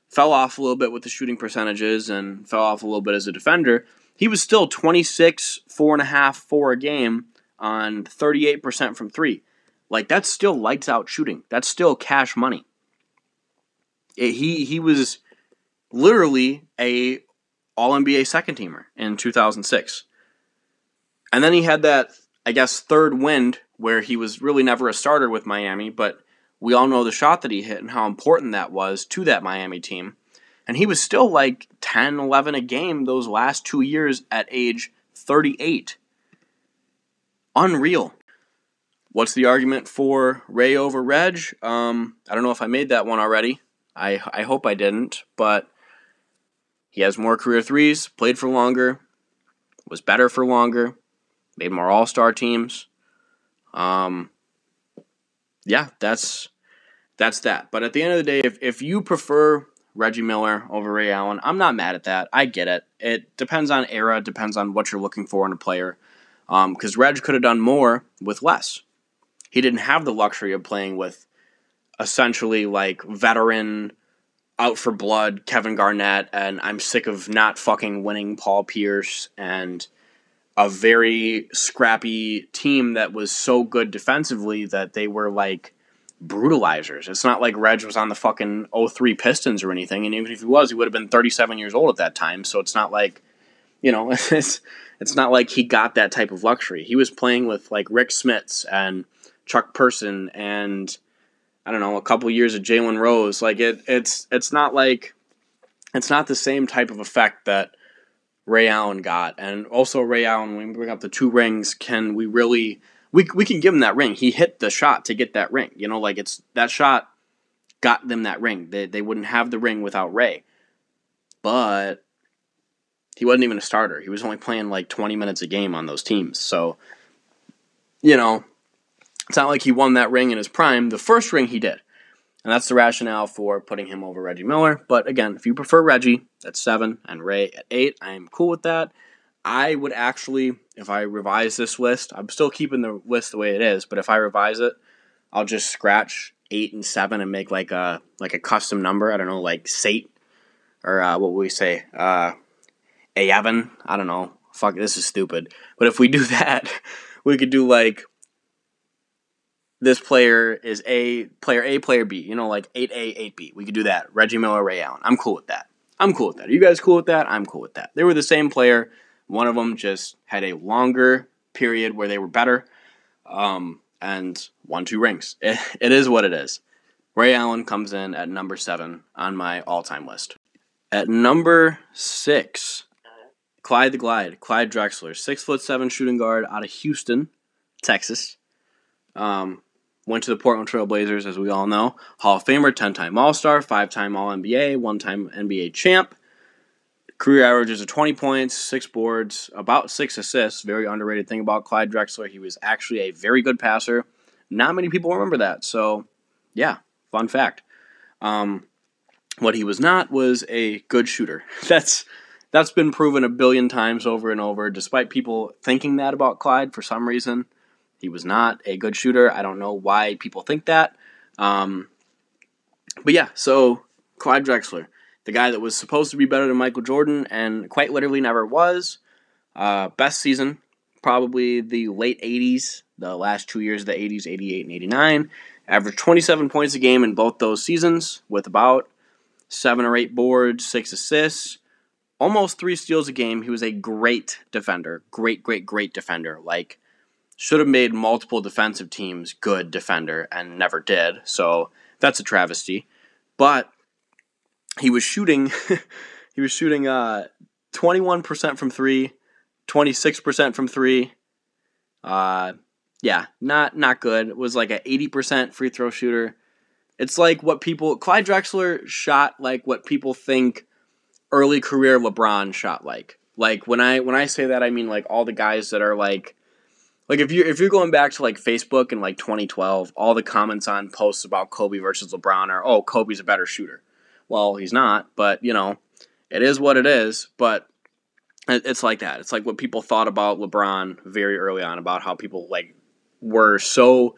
fell off a little bit with the shooting percentages and fell off a little bit as a defender, he was still 26, 4.5, 4 a game on 38% from 3. Like, that's still lights out shooting. That's still cash money. He was literally a All-NBA second-teamer in 2006. And then he had that, I guess, third wind where he was really never a starter with Miami, but we all know the shot that he hit and how important that was to that Miami team. And he was still like 10, 11 a game those last 2 years at age 38. Unreal. What's the argument for Ray over Reg? I don't know if I made that one already. I hope I didn't, but he has more career threes, played for longer, was better for longer, made more all-star teams. Yeah, that's that. But at the end of the day, if you prefer Reggie Miller over Ray Allen, I'm not mad at that. I get it. It depends on era, depends on what you're looking for in a player, because Reg could have done more with less. He didn't have the luxury of playing with essentially like veteran out for blood Kevin Garnett, and I'm sick of not fucking winning Paul Pierce, and a very scrappy team that was so good defensively that they were like brutalizers. It's not like Reg was on the fucking 03 Pistons or anything, and even if he was, he would have been 37 years old at that time, so it's not like, you know, it's not like he got that type of luxury. He was playing with, like, Rick Smits and Chuck Person and, I don't know, a couple years of Jalen Rose. Like, it's not like, it's not the same type of effect that Ray Allen got. And also Ray Allen, when we bring up the two rings, can we really... We can give him that ring. He hit the shot to get that ring. You know, like, it's that shot got them that ring. They wouldn't have the ring without Ray. But he wasn't even a starter. He was only playing like 20 minutes a game on those teams. So, you know, it's not like he won that ring in his prime. The first ring he did. And that's the rationale for putting him over Reggie Miller. But again, if you prefer Reggie at 7 and Ray at 8, I am cool with that. I would actually, if I revise this list, I'm still keeping the list the way it is, but if I revise it, I'll just scratch 8 and 7 and make like a custom number. I don't know, like Sate, or what would we say, Aven? I don't know. Fuck, this is stupid. But if we do that, we could do like, this player is A, player B, you know, like 8A, 8B. We could do that. Reggie Miller, Ray Allen. I'm cool with that. I'm cool with that. Are you guys cool with that? I'm cool with that. They were the same player. One of them just had a longer period where they were better, and won 2 rings. It is what it is. Ray Allen comes in at number 7 on my all-time list. At number 6, Clyde the Glide, Clyde Drexler, 6'7" shooting guard out of Houston, Texas. Went to the Portland Trail Blazers, as we all know. Hall of Famer, 10-time All-Star, 5-time All-NBA, 1-time NBA champ. Career averages of 20 points, 6 boards, about 6 assists. Very underrated thing about Clyde Drexler. He was actually a very good passer. Not many people remember that. So, yeah, fun fact. What he was not was a good shooter. That's been proven a billion times over and over. Despite people thinking that about Clyde for some reason, he was not a good shooter. I don't know why people think that. But, yeah, so Clyde Drexler. The guy that was supposed to be better than Michael Jordan and quite literally never was. Best season, probably the late 80s, the last 2 years of the 80s, 88 and 89. Averaged 27 points a game in both those seasons with about 7 or 8 boards, 6 assists, almost 3 steals a game. He was a great defender, great defender. Like, should have made multiple defensive teams good defender and never did. So that's a travesty. But... He was shooting 21% from 3, 26% from 3. Yeah, not good. It was like an 80% free throw shooter. It's like what people... Clyde Drexler shot like what people think early career LeBron shot like. Like, when I say that, I mean like all the guys that are like... Like, if you're going back to, like, Facebook in, like, 2012, all the comments on posts about Kobe versus LeBron are, oh, Kobe's a better shooter. Well, he's not, but, you know, it is what it is, but it's like that. It's like what people thought about LeBron very early on, about how people, like, were so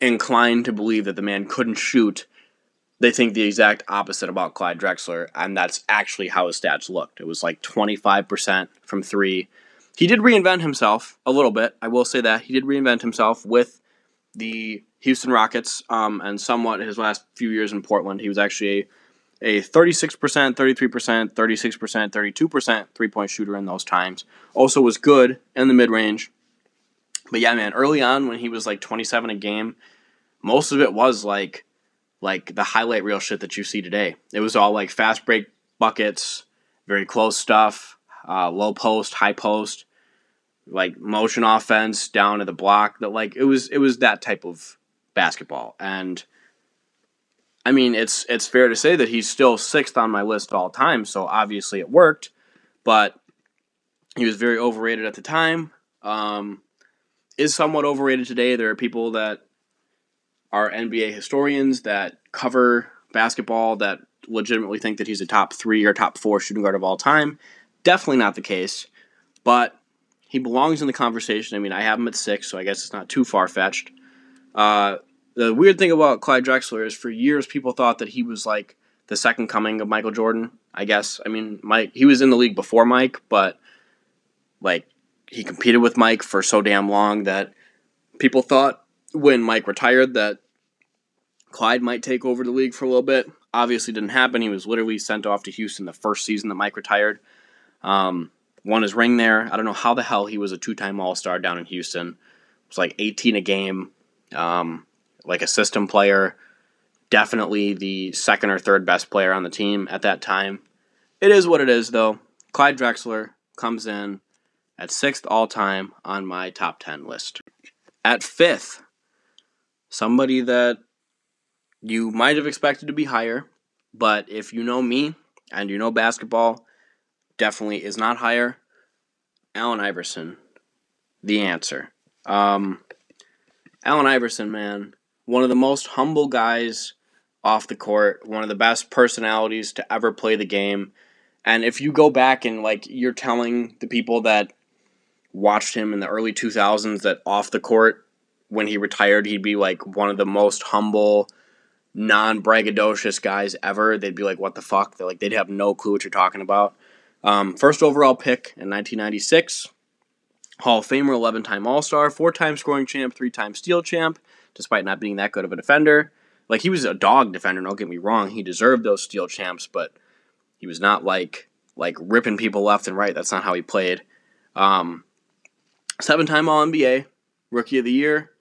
inclined to believe that the man couldn't shoot. They think the exact opposite about Clyde Drexler, and that's actually how his stats looked. It was, like, 25% from 3. He did reinvent himself a little bit. I will say that. He did reinvent himself with the Houston Rockets, and somewhat his last few years in Portland. He was actually a 36%, 33%, 36%, 32% three-point shooter in those times. Also was good in the mid-range. But yeah, man, early on when he was like 27 a game, most of it was like the highlight reel shit that you see today. It was all like fast break buckets, very close stuff, low post, high post, like motion offense down to the block. That like it was that type of basketball. And I mean, it's fair to say that he's still 6th on my list all time, so obviously it worked, but he was very overrated at the time, is somewhat overrated today. There are people that are NBA historians that cover basketball that legitimately think that he's a top 3 or top 4 shooting guard of all time. Definitely not the case, but he belongs in the conversation. I mean, I have him at 6, so I guess it's not too far-fetched. The weird thing about Clyde Drexler is for years people thought that he was like the second coming of Michael Jordan, I guess. I mean, Mike, he was in the league before Mike, but like he competed with Mike for so damn long that people thought when Mike retired that Clyde might take over the league for a little bit. Obviously didn't happen. He was literally sent off to Houston the first season that Mike retired. Won his ring there. I don't know how the hell he was a two-time All-Star down in Houston. It was like 18 a game, like a system player. Definitely the second or third best player on the team at that time. It is what it is, though. Clyde Drexler comes in at 6th all-time on my top 10 list. At 5th, somebody that you might have expected to be higher, but if you know me and you know basketball, definitely is not higher. Allen Iverson, the answer. Allen Iverson, man, one of the most humble guys off the court, one of the best personalities to ever play the game. And if you go back and, like, you're telling the people that watched him in the early 2000s that off the court, when he retired, he'd be, like, one of the most humble, non-braggadocious guys ever, they'd be like, what the fuck? They're like, they'd have no clue what you're talking about. First overall pick in 1996, Hall of Famer, 11-time All-Star, 4-time scoring champ, 3-time steal champ, despite not being that good of a defender. Like, he was a dog defender, don't get me wrong. He deserved those steal champs, but he was not like ripping people left and right. That's not how he played. 7-time All-NBA, Rookie of the Year,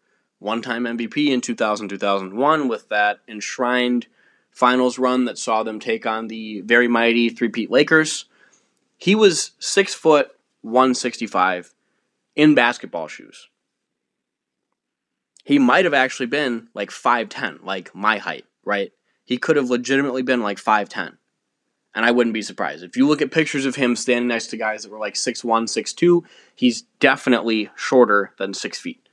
1-time MVP in 2000-2001 with that enshrined finals run that saw them take on the very mighty three-peat Lakers. He was 6 foot 165 in basketball shoes. He might have actually been like 5'10", like my height, right? He could have legitimately been like 5'10", and I wouldn't be surprised. If you look at pictures of him standing next to guys that were like 6'1", 6'2", he's definitely shorter than 6 feet,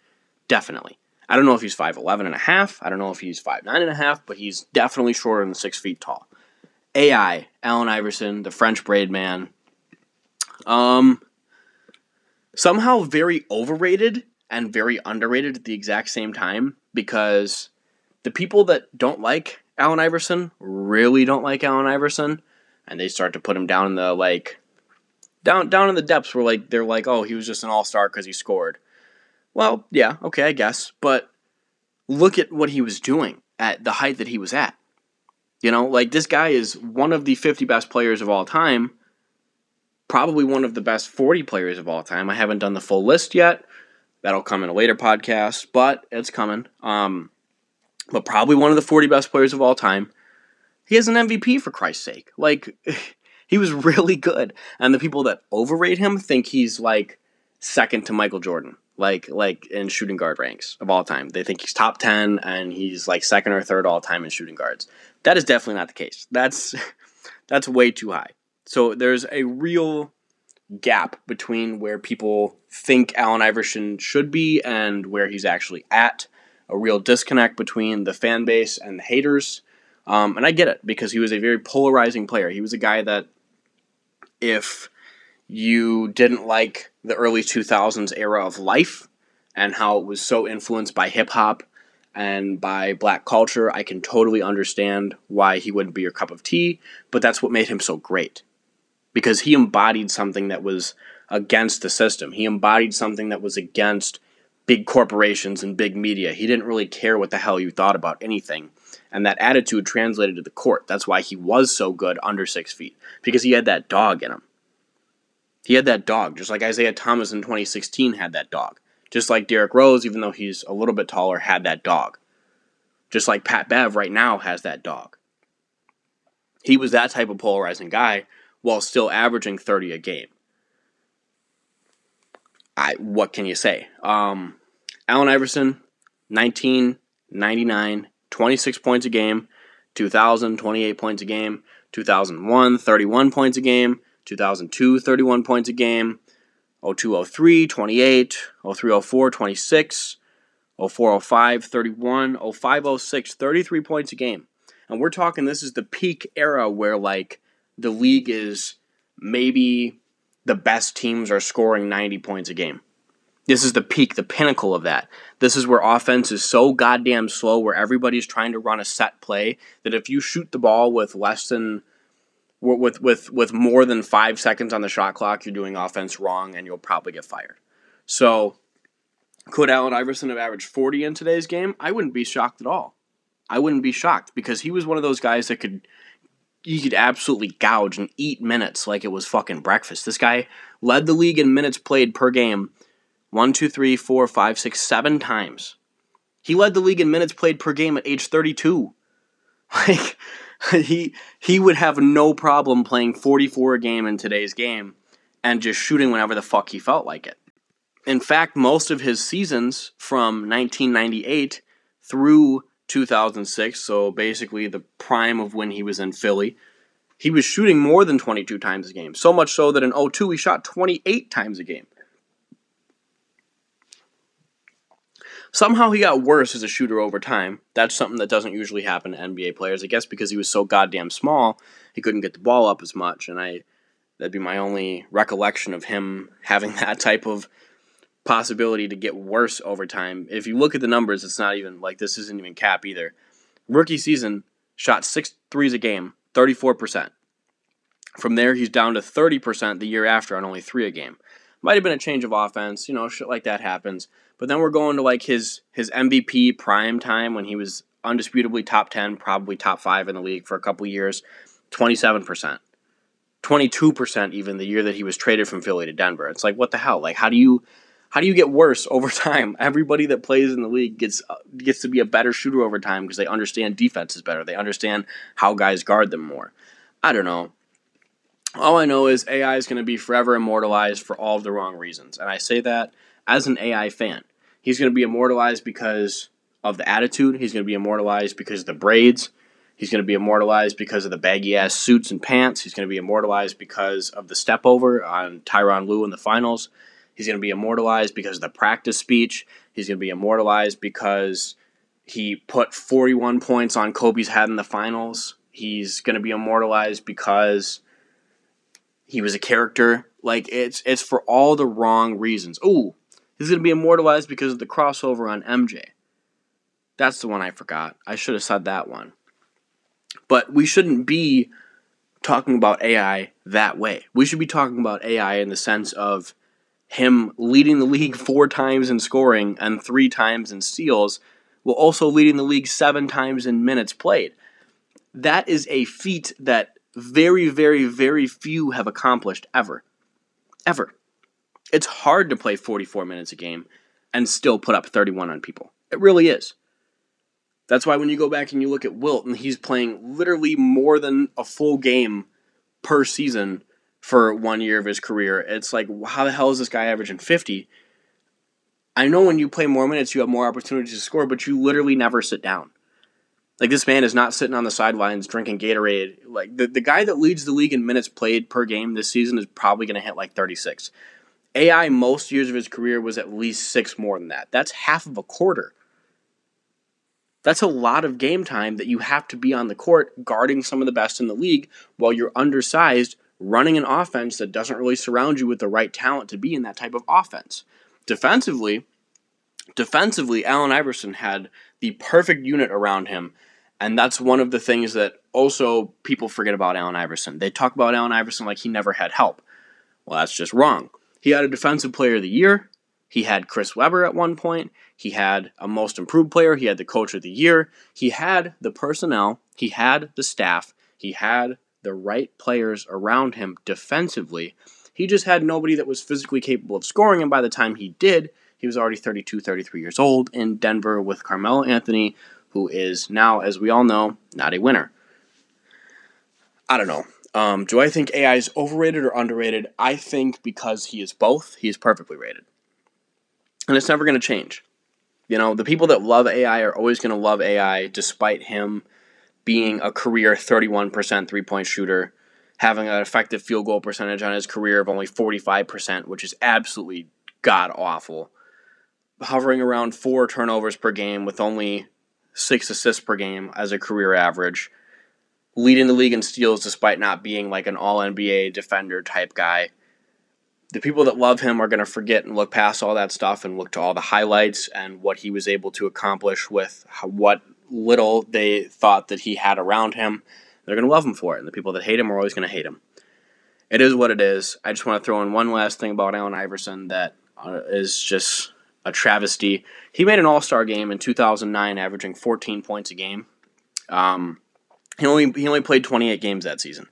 definitely. I don't know if he's 5'11 and a half, I don't know if he's 5'9 and a half, but he's definitely shorter than 6 feet tall. AI, Allen Iverson, the French braid man. Somehow very overrated and very underrated at the exact same time, because the people that don't like Allen Iverson really don't like Allen Iverson, and they start to put him down in the, like, down in the depths where, like, they're like, oh, he was just an all-star because he scored. Well, yeah, okay, I guess, but look at what he was doing at the height that he was at. You know, like, this guy is one of the 50 best players of all time. Probably one of the best 40 players of all time. I haven't done the full list yet. That'll come in a later podcast, but it's coming. But probably one of the 40 best players of all time. He has an MVP, for Christ's sake. Like, he was really good. And the people that overrate him think he's, like, second to Michael Jordan, like in shooting guard ranks of all time. They think he's top 10 and he's, like, second or third all time in shooting guards. That is definitely not the case. That's way too high. So there's a real gap between where people think Allen Iverson should be and where he's actually at. A real disconnect between the fan base and the haters. And I get it, because he was a very polarizing player. He was a guy that if you didn't like the early 2000s era of life and how it was so influenced by hip-hop and by black culture, I can totally understand why he wouldn't be your cup of tea, but that's what made him so great. Because he embodied something that was against the system. He embodied something that was against big corporations and big media. He didn't really care what the hell you thought about anything. And that attitude translated to the court. That's why he was so good under 6 feet. Because he had that dog in him. He had that dog, just like Isaiah Thomas in 2016 had that dog. Just like Derrick Rose, even though he's a little bit taller, had that dog. Just like Pat Bev right now has that dog. He was that type of polarizing guy, while still averaging 30 a game. What can you say? Allen Iverson, 1999, 26 points a game, 2000, 28 points a game, 2001, 31 points a game, 2002, 31 points a game, 02, 03, 28, 03, 04, 26, 04, 05, 31, 05, 06, 33 points a game. And we're talking, this is the peak era where, like, the league is maybe the best teams are scoring 90 points a game. This is the peak, the pinnacle of that. This is where offense is so goddamn slow, where everybody's trying to run a set play, that if you shoot the ball with less than, with more than 5 seconds on the shot clock, you're doing offense wrong and you'll probably get fired. So could Allen Iverson have averaged 40 in today's game? I wouldn't be shocked at all. I wouldn't be shocked, because he was one of those guys that could absolutely gouge and eat minutes like it was fucking breakfast. This guy led the league in minutes played per game 7 times. He led the league in minutes played per game at age 32. Like, he would have no problem playing 44 a game in today's game and just shooting whenever the fuck he felt like it. In fact, most of his seasons from 1998 through 2006, so basically the prime of when he was in Philly, he was shooting more than 22 times a game. So much so that in 2002 he shot 28 times a game. Somehow he got worse as a shooter over time. That's something that doesn't usually happen to NBA players, I guess because he was so goddamn small, he couldn't get the ball up as much, and that'd be my only recollection of him having that type of possibility to get worse over time. If you look at the numbers, it's not even, like, this isn't even cap either. Rookie season, shot 6 threes a game, 34%. From there, he's down to 30% the year after on only 3 a game. Might have been a change of offense, you know, shit like that happens. But then we're going to, like, his MVP prime time when he was undisputably top 10, probably top 5 in the league for a couple years, 27%. 22% even the year that he was traded from Philly to Denver. It's like, what the hell? Like, how do you get worse over time? Everybody that plays in the league gets to be a better shooter over time because they understand defenses better. They understand how guys guard them more. I don't know. All I know is AI is going to be forever immortalized for all of the wrong reasons. And I say that as an AI fan. He's going to be immortalized because of the attitude. He's going to be immortalized because of the braids. He's going to be immortalized because of the baggy-ass suits and pants. He's going to be immortalized because of the step-over on Tyronn Lue in the finals. He's going to be immortalized because of the practice speech. He's going to be immortalized because he put 41 points on Kobe's head in the finals. He's going to be immortalized because he was a character. Like, it's for all the wrong reasons. Ooh, he's going to be immortalized because of the crossover on MJ. That's the one I forgot. I should have said that one. But we shouldn't be talking about AI that way. We should be talking about AI in the sense of him leading the league 4 times in scoring and 3 times in steals, while also leading the league 7 times in minutes played. That is a feat that very, very, very few have accomplished ever. Ever. It's hard to play 44 minutes a game and still put up 31 on people. It really is. That's why when you go back and you look at Wilt, and he's playing literally more than a full game per season for 1 year of his career, it's like, how the hell is this guy averaging 50? I know when you play more minutes, you have more opportunities to score, but you literally never sit down. Like, this man is not sitting on the sidelines drinking Gatorade. Like, the guy that leads the league in minutes played per game this season is probably going to hit like 36. AI, most years of his career, was at least 6 more than that. That's half of a quarter. That's a lot of game time that you have to be on the court guarding some of the best in the league while you're undersized, running an offense that doesn't really surround you with the right talent to be in that type of offense. Defensively, Allen Iverson had the perfect unit around him. And that's one of the things that also people forget about Allen Iverson. They talk about Allen Iverson like he never had help. Well, that's just wrong. He had a Defensive Player of the Year. He had Chris Webber at one point. He had a Most Improved Player. He had the Coach of the Year. He had the personnel. He had the staff. He had the right players around him defensively. He just had nobody that was physically capable of scoring, and by the time he did, he was already 32, 33 years old in Denver with Carmelo Anthony, who is now, as we all know, not a winner. I don't know. Do I think AI is overrated or underrated? I think because he is both, he is perfectly rated. And it's never going to change. You know, the people that love AI are always going to love AI despite him being a career 31% three-point shooter, having an effective field goal percentage on his career of only 45%, which is absolutely god-awful. Hovering around 4 turnovers per game with only 6 assists per game as a career average, leading the league in steals despite not being like an all-NBA defender type guy. The people that love him are going to forget and look past all that stuff and look to all the highlights and what he was able to accomplish with what little they thought that he had around him. They're going to love him for it, and the people that hate him are always going to hate him. It is what it is. I just want to throw in one last thing about Allen Iverson that is just a travesty. He made an All-Star game in 2009, averaging 14 points a game. He only played 28 games that season.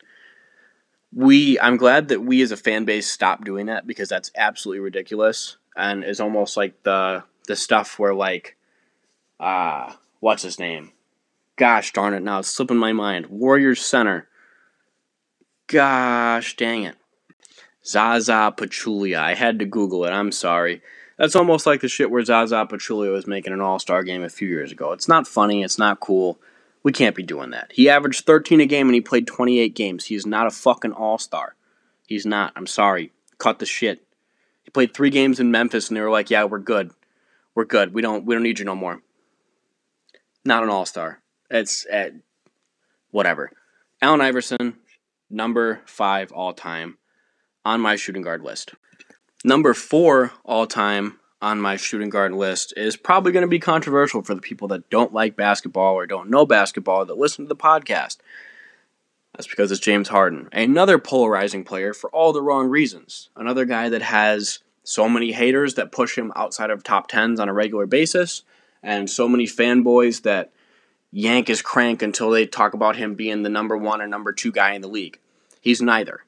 I'm glad that we as a fan base stopped doing that, because that's absolutely ridiculous, and is almost like the stuff where like, what's his name? Gosh darn it, now it's slipping my mind. Warriors center. Gosh dang it. Zaza Pachulia. I had to Google it. I'm sorry. That's almost like the shit where Zaza Pachulia was making an all-star game a few years ago. It's not funny. It's not cool. We can't be doing that. He averaged 13 a game and he played 28 games. He's not a fucking all-star. He's not. I'm sorry. Cut the shit. He played 3 games in Memphis and they were like, yeah, we're good. We're good. We don't need you no more. Not an all-star. It's whatever. Allen Iverson, number 5 all-time on my shooting guard list. Number 4 all-time on my shooting guard list is probably going to be controversial for the people that don't like basketball or don't know basketball that listen to the podcast. That's because it's James Harden, another polarizing player for all the wrong reasons. Another guy that has so many haters that push him outside of top 10s on a regular basis, and so many fanboys that yank his crank until they talk about him being the number 1 or number 2 guy in the league. He's neither.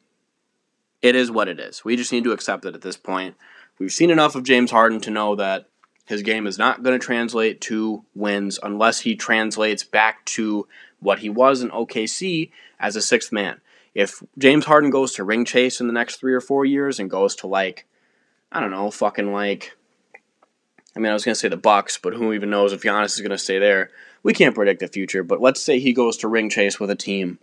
It is what it is. We just need to accept it at this point. We've seen enough of James Harden to know that his game is not going to translate to wins unless he translates back to what he was in OKC as a 6th man. If James Harden goes to ring chase in the next 3 or 4 years and goes to I was going to say the Bucks, but who even knows if Giannis is going to stay there. We can't predict the future, but let's say he goes to ring chase with a team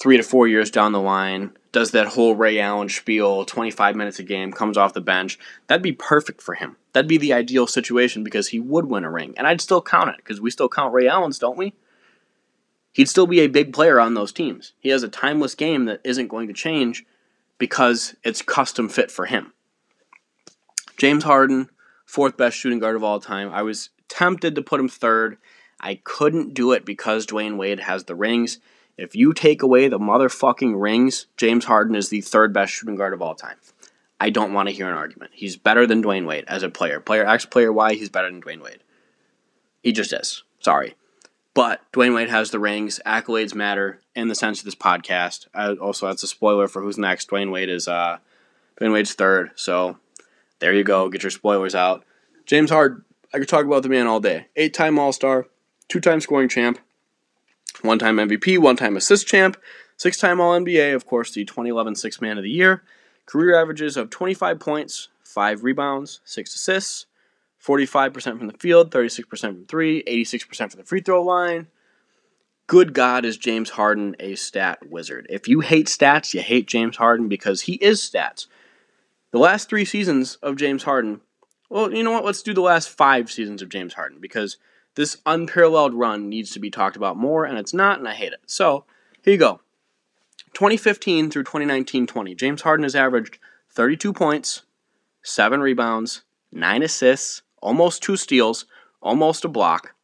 3 to 4 years down the line, does that whole Ray Allen spiel, 25 minutes a game, comes off the bench. That'd be perfect for him. That'd be the ideal situation because he would win a ring. And I'd still count it because we still count Ray Allen's, don't we? He'd still be a big player on those teams. He has a timeless game that isn't going to change because it's custom fit for him. James Harden, 4th best shooting guard of all time. I was tempted to put him 3rd. I couldn't do it because Dwayne Wade has the rings. If you take away the motherfucking rings, James Harden is the 3rd best shooting guard of all time. I don't want to hear an argument. He's better than Dwayne Wade as a player. Player X, player Y, he's better than Dwayne Wade. He just is. Sorry. But Dwayne Wade has the rings. Accolades matter in the sense of this podcast. Also, that's a spoiler for who's next. Dwayne Wade's 3rd. So there you go. Get your spoilers out. James Harden, I could talk about the man all day. 8-time All-Star, 2-time scoring champ. 1-time MVP, 1-time assist champ, 6-time All-NBA, of course, the 2011 Sixth Man of the Year. Career averages of 25 points, 5 rebounds, 6 assists, 45% from the field, 36% from 3, 86% from the free throw line. Good God, is James Harden a stat wizard. If you hate stats, you hate James Harden because he is stats. The last 3 seasons of James Harden, well, you know what? Let's do the last 5 seasons of James Harden because this unparalleled run needs to be talked about more, and it's not, and I hate it. So, here you go. 2015 through 2019-20, James Harden has averaged 32 points, 7 rebounds, 9 assists, almost 2 steals, almost a block,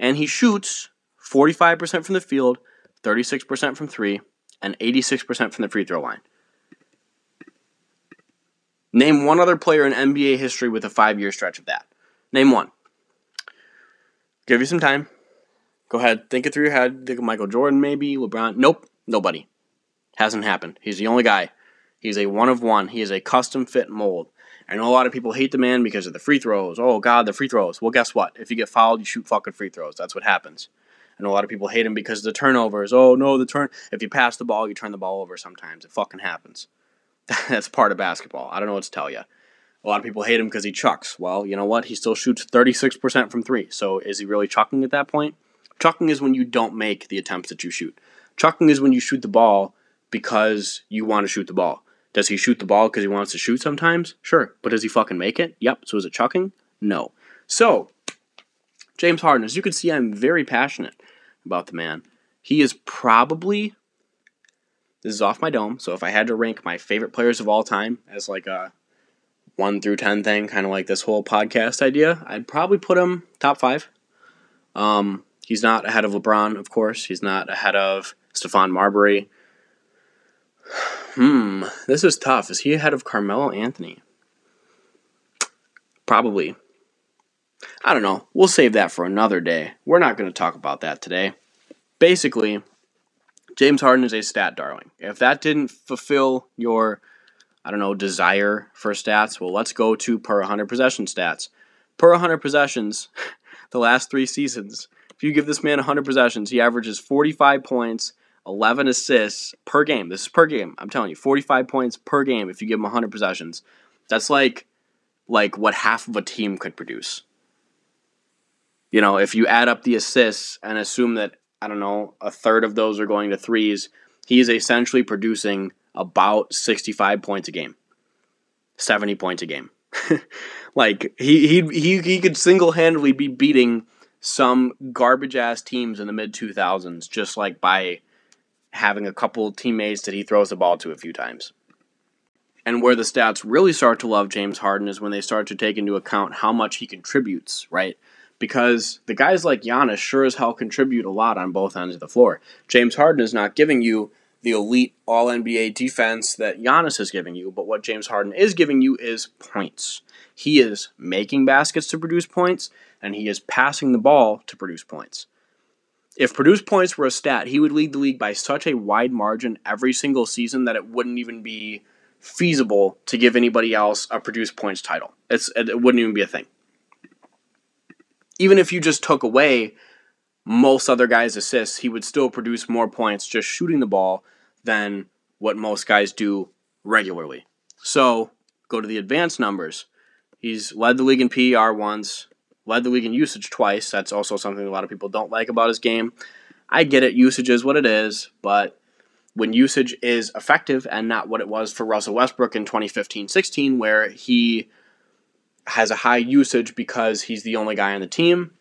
and he shoots 45% from the field, 36% from 3, and 86% from the free throw line. Name one other player in NBA history with a 5-year stretch of that. Name one. Give you some time. Go ahead. Think it through your head. Think of Michael Jordan, maybe. LeBron. Nope. Nobody. Hasn't happened. He's the only guy. He's a one of one. He is a custom fit mold. I know a lot of people hate the man because of the free throws. Oh, God, the free throws. Well, guess what? If you get fouled, you shoot fucking free throws. That's what happens. I know a lot of people hate him because of the turnovers. Oh, no, if you pass the ball, you turn the ball over sometimes. It fucking happens. That's part of basketball. I don't know what to tell you. A lot of people hate him because he chucks. Well, you know what? He still shoots 36% from 3. So is he really chucking at that point? Chucking is when you don't make the attempts that you shoot. Chucking is when you shoot the ball because you want to shoot the ball. Does he shoot the ball because he wants to shoot sometimes? Sure. But does he fucking make it? Yep. So is it chucking? No. So, James Harden, as you can see, I'm very passionate about the man. He is probably, this is off my dome, so if I had to rank my favorite players of all time as like a 1 through 10 thing, kind of like this whole podcast idea, I'd probably put him top 5. He's not ahead of LeBron, of course. He's not ahead of Stephon Marbury. This is tough. Is he ahead of Carmelo Anthony? Probably. I don't know. We'll save that for another day. We're not going to talk about that today. basically, James Harden is a stat darling. If that didn't fulfill your, desire for stats, well, let's go to per 100 possession stats. Per 100 possessions, the last three seasons, if you give this man 100 possessions, he averages 45 points, 11 assists per game. This is per game. I'm telling you, 45 points per game if you give him 100 possessions. That's like what half of a team could produce. You know, if you add up the assists and assume that, a third of those are going to threes, he is essentially producing about 65 points a game, 70 points a game. Like, he could single-handedly be beating some garbage-ass teams in the mid-2000s just like by having a couple teammates that he throws the ball to a few times. And where the stats really start to love James Harden is when they start to take into account how much he contributes, right? Because the guys like Giannis sure as hell contribute a lot on both ends of the floor. James Harden is not giving you the elite all-NBA defense that Giannis is giving you, but what James Harden is giving you is points. He is making baskets to produce points, and he is passing the ball to produce points. If produced points were a stat, he would lead the league by such a wide margin every single season that it wouldn't even be feasible to give anybody else a produced points title. It wouldn't even be a thing. Even if you just took away most other guys' assists, he would still produce more points just shooting the ball than what most guys do regularly. So, go to the advanced numbers. He's led the league in PER once, led the league in usage twice. That's also something a lot of people don't like about his game. I get it, usage is what it is, but when usage is effective and not what it was for Russell Westbrook in 2015-16, where he has a high usage because he's the only guy on the team,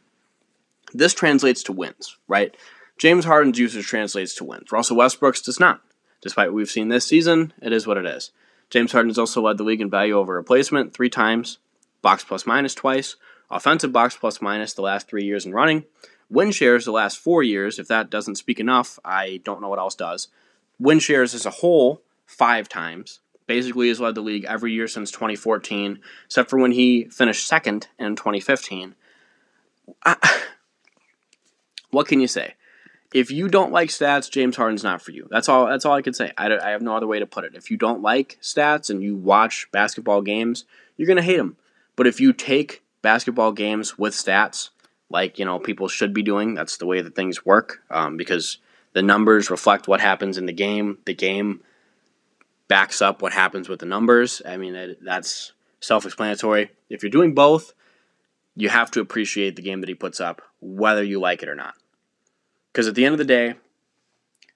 this translates to wins, right? James Harden's usage translates to wins. Russell Westbrook's does not. Despite what we've seen this season, it is what it is. James Harden's also led the league in value over replacement 3 times, box plus minus twice, offensive box plus minus the last 3 years in running, win shares the last 4 years. If that doesn't speak enough, I don't know what else does. Win shares as a whole 5 times. Basically has led the league every year since 2014, except for when he finished second in 2015. What can you say? If you don't like stats, James Harden's not for you. That's all I can say. I have no other way to put it. If you don't like stats and you watch basketball games, you're going to hate them. But if you take basketball games with stats, like, people should be doing, that's the way that things work, because the numbers reflect what happens in the game. The game backs up what happens with the numbers. That's self-explanatory. If you're doing both, you have to appreciate the game that he puts up, whether you like it or not. Because at the end of the day,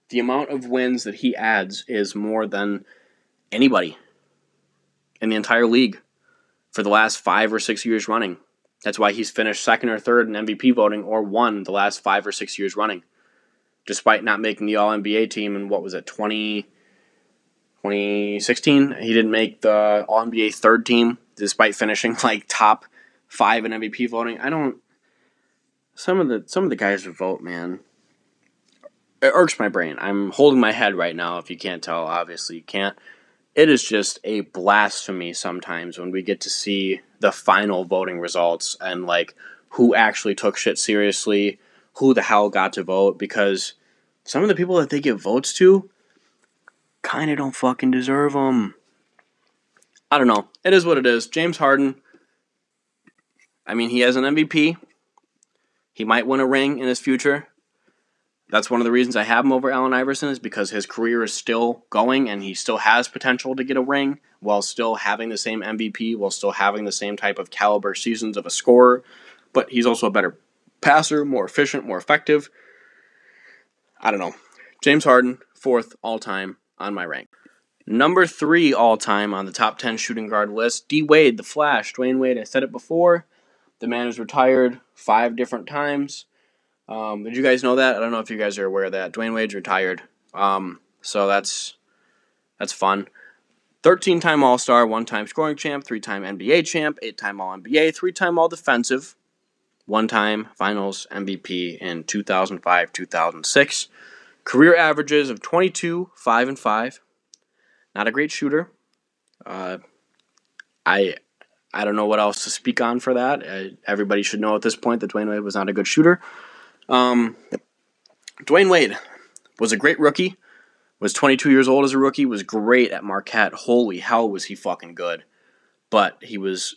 the amount of wins that he adds is more than anybody in the entire league for the last 5 or 6 years running. That's why he's finished second or third in MVP voting or won the last 5 or 6 years running, despite not making the All-NBA team in, 2016, he didn't make the All-NBA third team, despite finishing top 5 in MVP voting. Some of the guys who vote, man, it irks my brain. I'm holding my head right now. If you can't tell, obviously you can't. It is just a blasphemy sometimes when we get to see the final voting results and who actually took shit seriously, who the hell got to vote, because some of the people that they give votes to kind of don't fucking deserve them. I don't know. It is what it is. James Harden, he has an MVP. He might win a ring in his future. That's one of the reasons I have him over Allen Iverson, is because his career is still going and he still has potential to get a ring while still having the same MVP, while still having the same type of caliber seasons of a scorer. But he's also a better passer, more efficient, more effective. I don't know. James Harden, 4th all-time on my rank. Number 3 all-time on the top 10 shooting guard list, D. Wade, the Flash, Dwayne Wade. I said it before. The man is retired 5 different times. Did you guys know that? I don't know if you guys are aware of that. Dwayne Wade's retired. So that's fun. 13-time All-Star, 1-time scoring champ, 3-time NBA champ, 8-time All-NBA, 3-time All-Defensive, 1-time Finals MVP in 2005-2006. Career averages of 22, 5, and 5. Not a great shooter. I don't know what else to speak on for that. Everybody should know at this point that Dwayne Wade was not a good shooter. Dwayne Wade was a great rookie, was 22 years old as a rookie, was great at Marquette. Holy hell, was he fucking good. But he was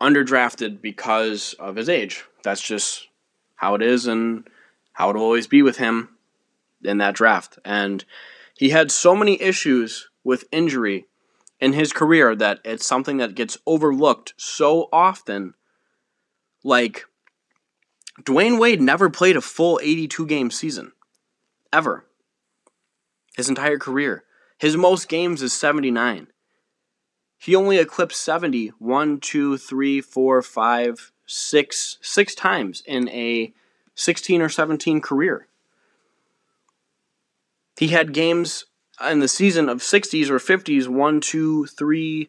underdrafted because of his age. That's just how it is and how it will always be with him in that draft. And he had so many issues with injury in his career that it's something that gets overlooked so often. Like, Dwayne Wade never played a full 82-game season. Ever. His entire career. His most games is 79. He only eclipsed 70 one, two, three, four, five, six times in a 16 or 17 career. He had games in the season of 60s or 50s 1, 2, 3,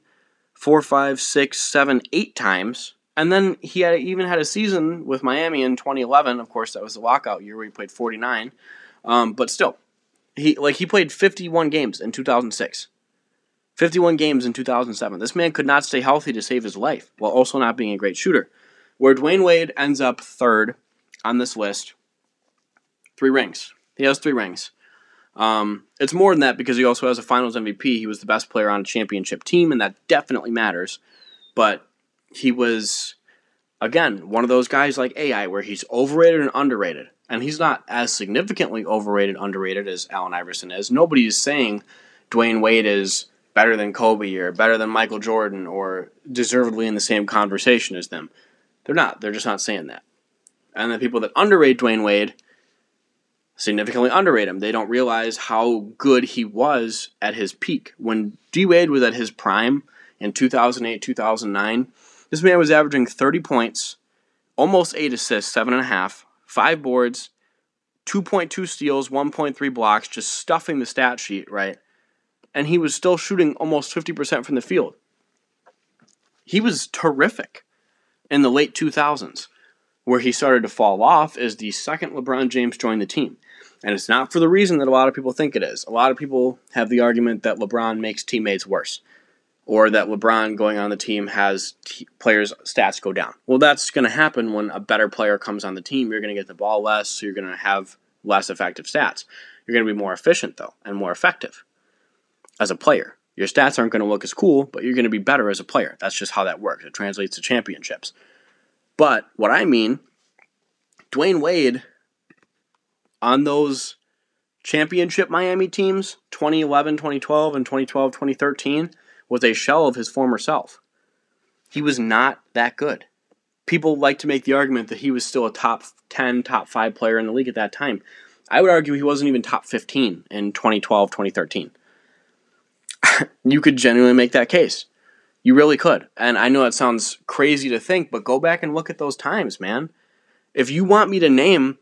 4, 5, 6, 7, 8 times. And then he had even had a season with Miami in 2011. Of course, that was the lockout year where he played 49. But still, he played 51 games in 2006. 51 games in 2007. This man could not stay healthy to save his life while also not being a great shooter. Where Dwayne Wade ends up third on this list, 3 rings. He has 3 rings. It's more than that because he also has a finals MVP. He was the best player on a championship team, and that definitely matters. But he was, again, one of those guys like AI where he's overrated and underrated. And he's not as significantly overrated, underrated as Allen Iverson is. Nobody is saying Dwayne Wade is better than Kobe or better than Michael Jordan or deservedly in the same conversation as them. They're not. They're just not saying that. And the people that underrate Dwayne Wade significantly underrate him. They don't realize how good he was at his peak. When D. Wade was at his prime in 2008, 2009, this man was averaging 30 points, almost 8 assists, 7.5, 5 boards, 2.2 steals, 1.3 blocks, just stuffing the stat sheet, right? And he was still shooting almost 50% from the field. He was terrific in the late 2000s. Where he started to fall off is the second LeBron James joined the team. And it's not for the reason that a lot of people think it is. A lot of people have the argument that LeBron makes teammates worse. Or that LeBron going on the team has players' stats go down. Well, that's going to happen when a better player comes on the team. You're going to get the ball less, so you're going to have less effective stats. You're going to be more efficient, though, and more effective as a player. Your stats aren't going to look as cool, but you're going to be better as a player. That's just how that works. It translates to championships. But what I mean, Dwayne Wade, on those championship Miami teams, 2011, 2012, and 2012, 2013, was a shell of his former self. He was not that good. People like to make the argument that he was still a top 10, top 5 player in the league at that time. I would argue he wasn't even top 15 in 2012, 2013. You could genuinely make that case. You really could. And I know that sounds crazy to think, but go back and look at those times, man. If you want me to name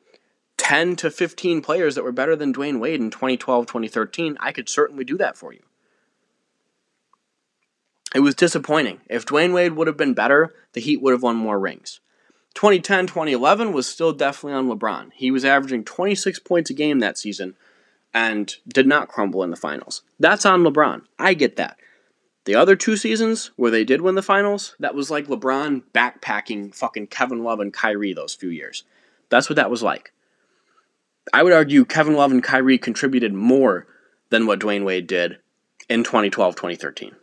10 to 15 players that were better than Dwayne Wade in 2012, 2013, I could certainly do that for you. It was disappointing. If Dwayne Wade would have been better, the Heat would have won more rings. 2010, 2011 was still definitely on LeBron. He was averaging 26 points a game that season and did not crumble in the finals. That's on LeBron. I get that. The other 2 seasons where they did win the finals, that was like LeBron backpacking fucking Kevin Love and Kyrie those few years. That's what that was like. I would argue Kevin Love and Kyrie contributed more than what Dwayne Wade did in 2012, 2013.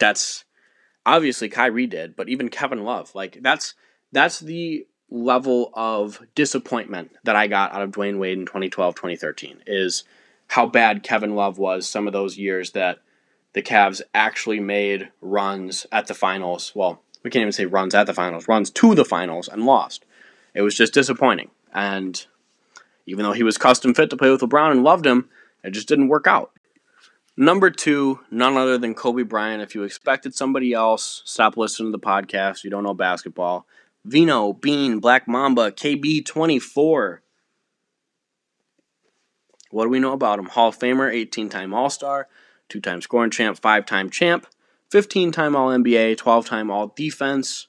That's obviously Kyrie did, but even Kevin Love, like that's the level of disappointment that I got out of Dwayne Wade in 2012, 2013 is how bad Kevin Love was some of those years that the Cavs actually made runs at the finals. Well, we can't even say runs at the finals. Runs to the finals and lost. It was just disappointing. And even though he was custom fit to play with LeBron and loved him, it just didn't work out. Number 2, none other than Kobe Bryant. If you expected somebody else, stop listening to the podcast. You don't know basketball. Vino, Bean, Black Mamba, KB24. What do we know about him? Hall of Famer, 18-time All-Star. 2-time scoring champ, 5-time champ, 15-time All-NBA, 12-time All-Defense,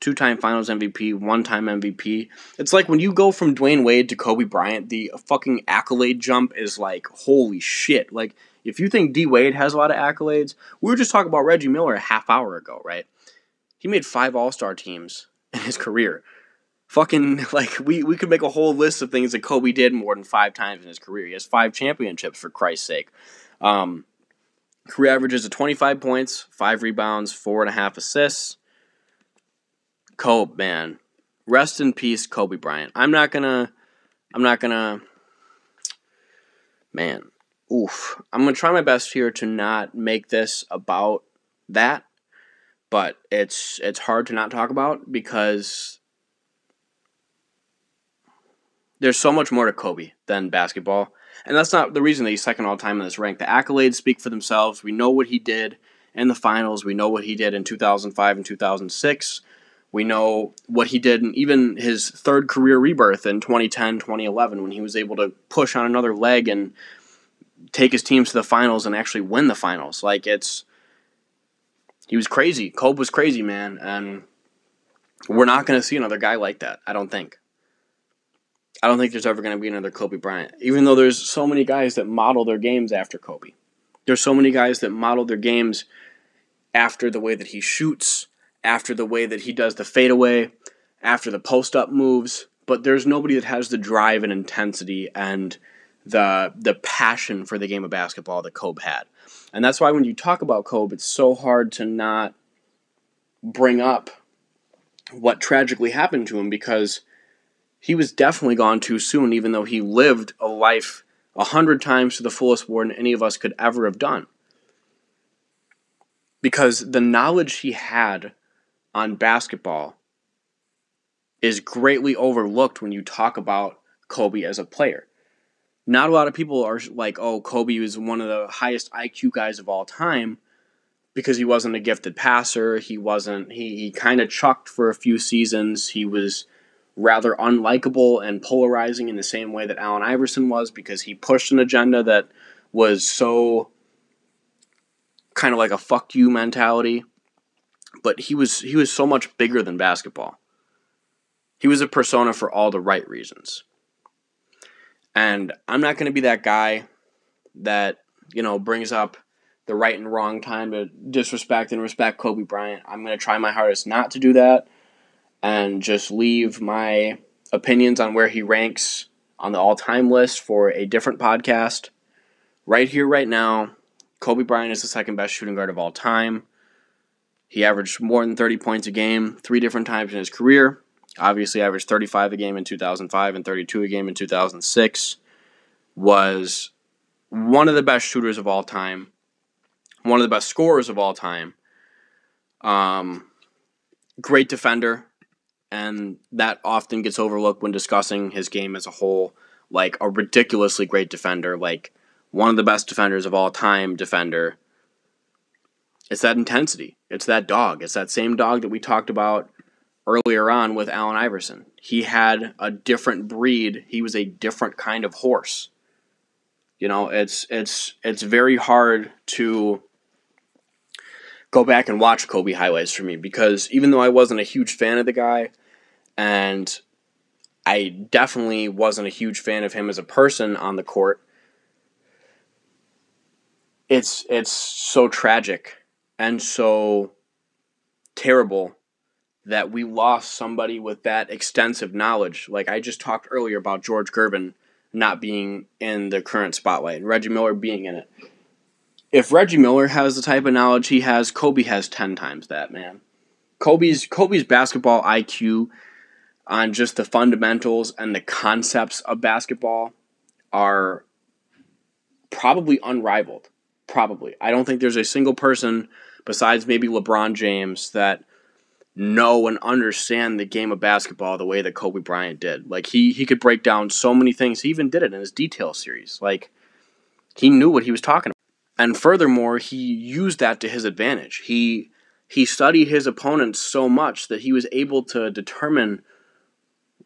2-time Finals MVP, 1-time MVP. It's like when you go from Dwayne Wade to Kobe Bryant, the fucking accolade jump is like, holy shit. Like, if you think D. Wade has a lot of accolades, we were just talking about Reggie Miller a half hour ago, right? He made 5 All-Star teams in his career. fucking, like, we could make a whole list of things that Kobe did more than 5 times in his career. He has 5 championships, for Christ's sake. Career averages of 25 points, 5 rebounds, 4.5 assists. Kobe, man. Rest in peace, Kobe Bryant. Man. Oof. I'm going to try my best here to not make this about that. But it's hard to not talk about because there's so much more to Kobe than basketball. And that's not the reason that he's second all time in this rank. The accolades speak for themselves. We know what he did in the finals. We know what he did in 2005 and 2006. We know what he did in even his third career rebirth in 2010, 2011, when he was able to push on another leg and take his teams to the finals and actually win the finals. Like, it's... He was crazy. Kobe was crazy, man. And we're not going to see another guy like that, I don't think. I don't think there's ever going to be another Kobe Bryant, even though there's so many guys that model their games after Kobe. There's so many guys that model their games after the way that he shoots, after the way that he does the fadeaway, after the post-up moves. But there's nobody that has the drive and intensity and the passion for the game of basketball that Kobe had. And that's why when you talk about Kobe, it's so hard to not bring up what tragically happened to him, because he was definitely gone too soon, even though he lived a life 100 times to the fullest more than any of us could ever have done. Because the knowledge he had on basketball is greatly overlooked when you talk about Kobe as a player. Not a lot of people are like, oh, Kobe was one of the highest IQ guys of all time, because he wasn't a gifted passer. He kind of chucked for a few seasons. He was rather unlikable and polarizing in the same way that Allen Iverson was, because he pushed an agenda that was so kind of like a fuck you mentality. But he was so much bigger than basketball. He was a persona for all the right reasons. And I'm not going to be that guy that, you know, brings up the right and wrong time to disrespect and respect Kobe Bryant. I'm going to try my hardest not to do that and just leave my opinions on where he ranks on the all-time list for a different podcast. Right here, right now, Kobe Bryant is the second best shooting guard of all time. He averaged more than 30 points a game 3 different times in his career. Obviously averaged 35 a game in 2005 and 32 a game in 2006, was one of the best shooters of all time, one of the best scorers of all time, great defender, and that often gets overlooked when discussing his game as a whole, like a ridiculously great defender, like one of the best defenders of all time defender. It's that intensity. It's that dog. It's that same dog that we talked about earlier on with Allen Iverson. He had a different breed. He was a different kind of horse. You know, it's very hard to go back and watch Kobe highlights for me, because even though I wasn't a huge fan of the guy, and I definitely wasn't a huge fan of him as a person on the court, it's so tragic and so terrible that we lost somebody with that extensive knowledge. Like, I just talked earlier about George Gervin not being in the current spotlight and Reggie Miller being in it. If Reggie Miller has the type of knowledge he has, Kobe has 10 times that, man. Kobe's basketball IQ on just the fundamentals and the concepts of basketball are probably unrivaled. Probably. I don't think there's a single person besides maybe LeBron James that know and understand the game of basketball the way that Kobe Bryant did. Like, he could break down so many things. He even did it in his detail series. Like, he knew what he was talking about. And furthermore, he used that to his advantage. He studied his opponents so much that he was able to determine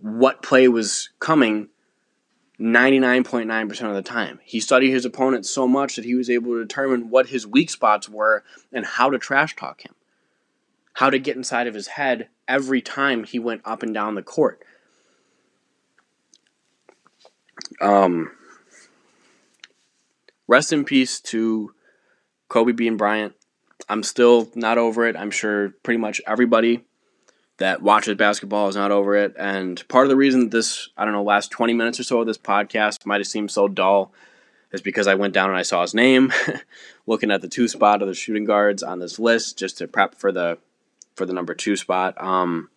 what play was coming 99.9% of the time. He studied his opponents so much that he was able to determine what his weak spots were and how to trash talk him, how to get inside of his head every time he went up and down the court. Rest in peace to Kobe Bryant. I'm still not over it. I'm sure pretty much everybody that watches basketball is not over it. And part of the reason this, I don't know, last 20 minutes or so of this podcast might have seemed so dull is because I went down and I saw his name, looking at the 2 spot of the shooting guards on this list just to prep for the number 2 spot. And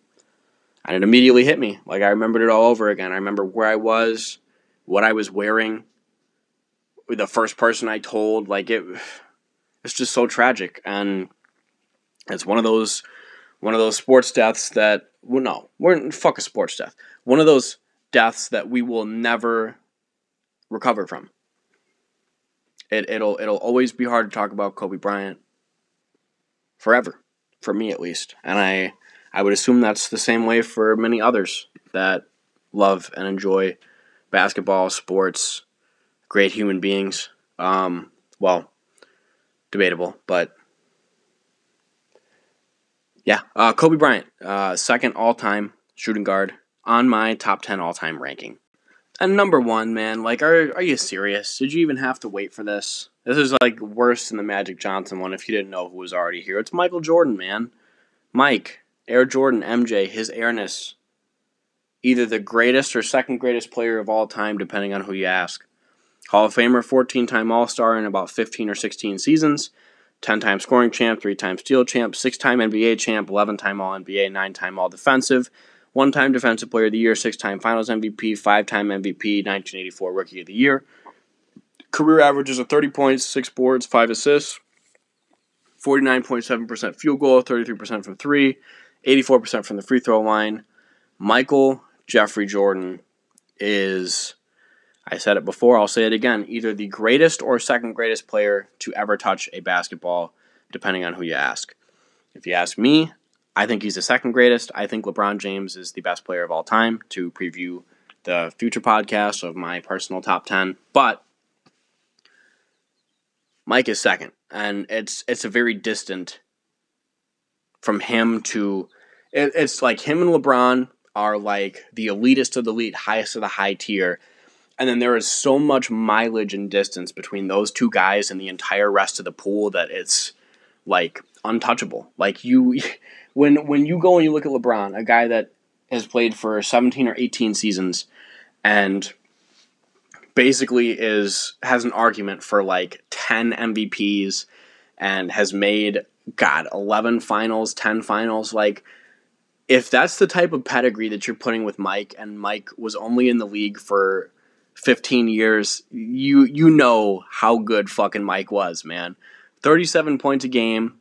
it immediately hit me. Like, I remembered it all over again. I remember where I was, what I was wearing, the first person I told. Like, it's just so tragic. And it's one of those sports deaths that, well, no, fuck a sports death. One of those deaths that we will never recover from. It'll always be hard to talk about Kobe Bryant forever, for me at least. And I would assume that's the same way for many others that love and enjoy basketball, sports, great human beings. Well, debatable, but yeah. Kobe Bryant, second all-time shooting guard on my top 10 all-time ranking. And number 1, man, like, are you serious? Did you even have to wait for this? This is, like, worse than the Magic Johnson one if you didn't know who was already here. It's Michael Jordan, man. Mike, Air Jordan, MJ, his airness. Either the greatest or second greatest player of all time, depending on who you ask. Hall of Famer, 14-time All-Star in about 15 or 16 seasons. 10-time scoring champ, 3-time steal champ, 6-time NBA champ, 11-time All-NBA, 9-time All-Defensive. 1-time Defensive Player of the Year, 6-time Finals MVP, 5-time MVP, 1984 Rookie of the Year. Career averages of 30 points, 6 boards, 5 assists, 49.7% field goal, 33% from 3, 84% from the free throw line. Michael Jeffrey Jordan is, I said it before, I'll say it again, either the greatest or second greatest player to ever touch a basketball, depending on who you ask. If you ask me, I think he's the second greatest. I think LeBron James is the best player of all time, to preview the future podcast of my personal top 10. But Mike is second, and it's a very distant from him to... It's like him and LeBron are like the elitist of the elite, highest of the high tier, and then there is so much mileage and distance between those two guys and the entire rest of the pool that it's like untouchable. Like, you... When you go and you look at LeBron, a guy that has played for 17 or 18 seasons and basically has an argument for like 10 MVPs and has made, 11 finals, 10 finals. Like, if that's the type of pedigree that you're putting with Mike, and Mike was only in the league for 15 years, you know how good fucking Mike was, man. 37 points a game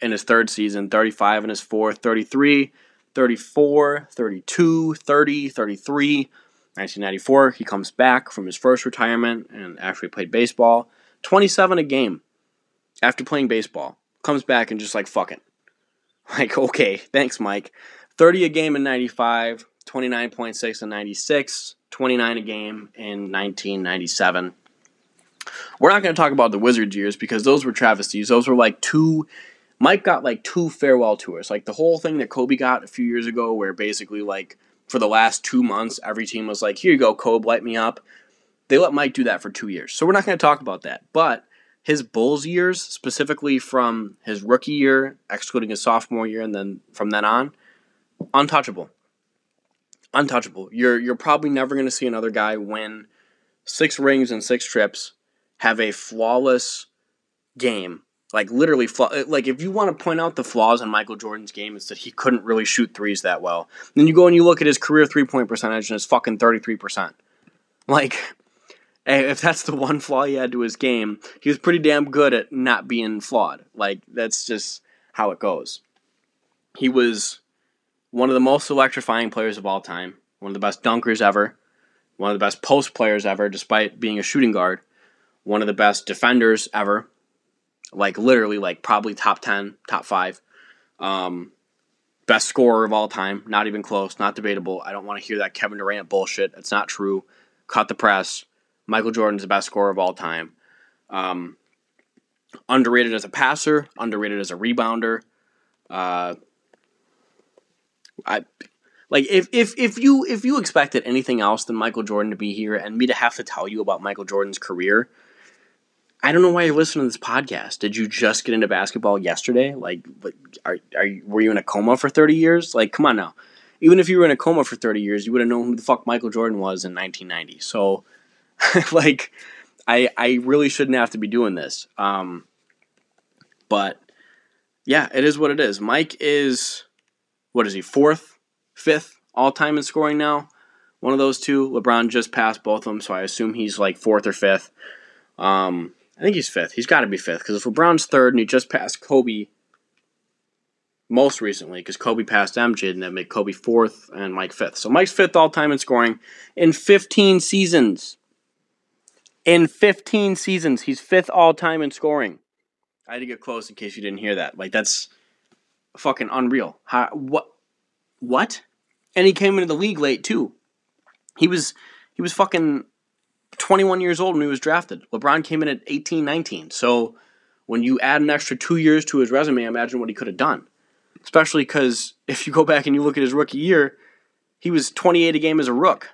in his third season, 35 in his fourth, 33, 34, 32, 30, 33. 1994, he comes back from his first retirement and actually played baseball. 27 a game after playing baseball. Comes back and just like, fuck it. Like, okay, thanks, Mike. 30 a game in 95, 29.6 in 96, 29 a game in 1997. We're not going to talk about the Wizards years because those were travesties. Those were like Mike got like 2 farewell tours, like the whole thing that Kobe got a few years ago where basically like for the last 2 months, every team was like, here you go, Kobe, light me up. They let Mike do that for 2 years. So we're not going to talk about that. But his Bulls years, specifically from his rookie year, excluding his sophomore year, and then from then on, untouchable. Untouchable. You're probably never going to see another guy win 6 rings and 6 trips, have a flawless game. Like, literally, like, if you want to point out the flaws in Michael Jordan's game, it's that he couldn't really shoot threes that well. Then you go and you look at his career three-point percentage, and it's fucking 33%. Like, if that's the one flaw he had to his game, he was pretty damn good at not being flawed. Like, that's just how it goes. He was one of the most electrifying players of all time, one of the best dunkers ever, one of the best post players ever, despite being a shooting guard, one of the best defenders ever. Like, literally, like, probably top 10, top 5. Best scorer of all time. Not even close. Not debatable. I don't want to hear that Kevin Durant bullshit. It's not true. Cut the press. Michael Jordan's the best scorer of all time. Underrated as a passer. Underrated as a rebounder. If you expected anything else than Michael Jordan to be here and me to have to tell you about Michael Jordan's career... I don't know why you're listening to this podcast. Did you just get into basketball yesterday? Like, were you in a coma for 30 years? Like, come on now. Even if you were in a coma for 30 years, you would have known who the fuck Michael Jordan was in 1990. So, like, I really shouldn't have to be doing this. But, yeah, it is what it is. Mike is, what is he, fourth, fifth all-time in scoring now? One of those two. LeBron just passed both of them, so I assume he's, like, fourth or fifth. I think he's fifth. He's got to be fifth, because if LeBron's third and he just passed Kobe most recently, because Kobe passed MJ, and that made Kobe fourth and Mike fifth. So Mike's fifth all-time in scoring in 15 seasons. In 15 seasons, he's fifth all-time in scoring. I had to get close in case you didn't hear that. Like, that's fucking unreal. How, what? And he came into the league late, too. He was fucking 21 years old when he was drafted. LeBron came in at 18, 19. So when you add an extra 2 years to his resume, imagine what he could have done. Especially because if you go back and you look at his rookie year, he was 28 a game as a rook.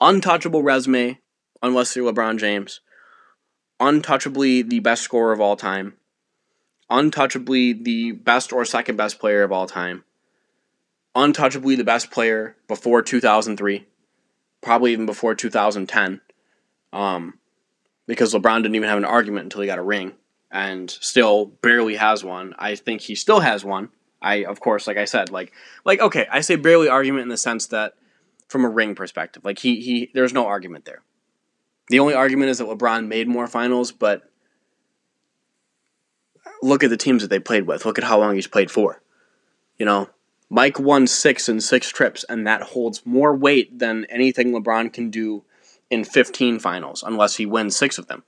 Untouchable resume, unless you're LeBron James. Untouchably the best scorer of all time. Untouchably the best or second best player of all time. Untouchably the best player before 2003. Probably even before 2010, because LeBron didn't even have an argument until he got a ring, and still barely has one. I think he still has one. I say barely argument in the sense that from a ring perspective, like he there's no argument there. The only argument is that LeBron made more finals, but look at the teams that they played with. Look at how long he's played for, you know. Mike won 6 in 6 trips, and that holds more weight than anything LeBron can do in 15 finals, unless he wins 6 of them.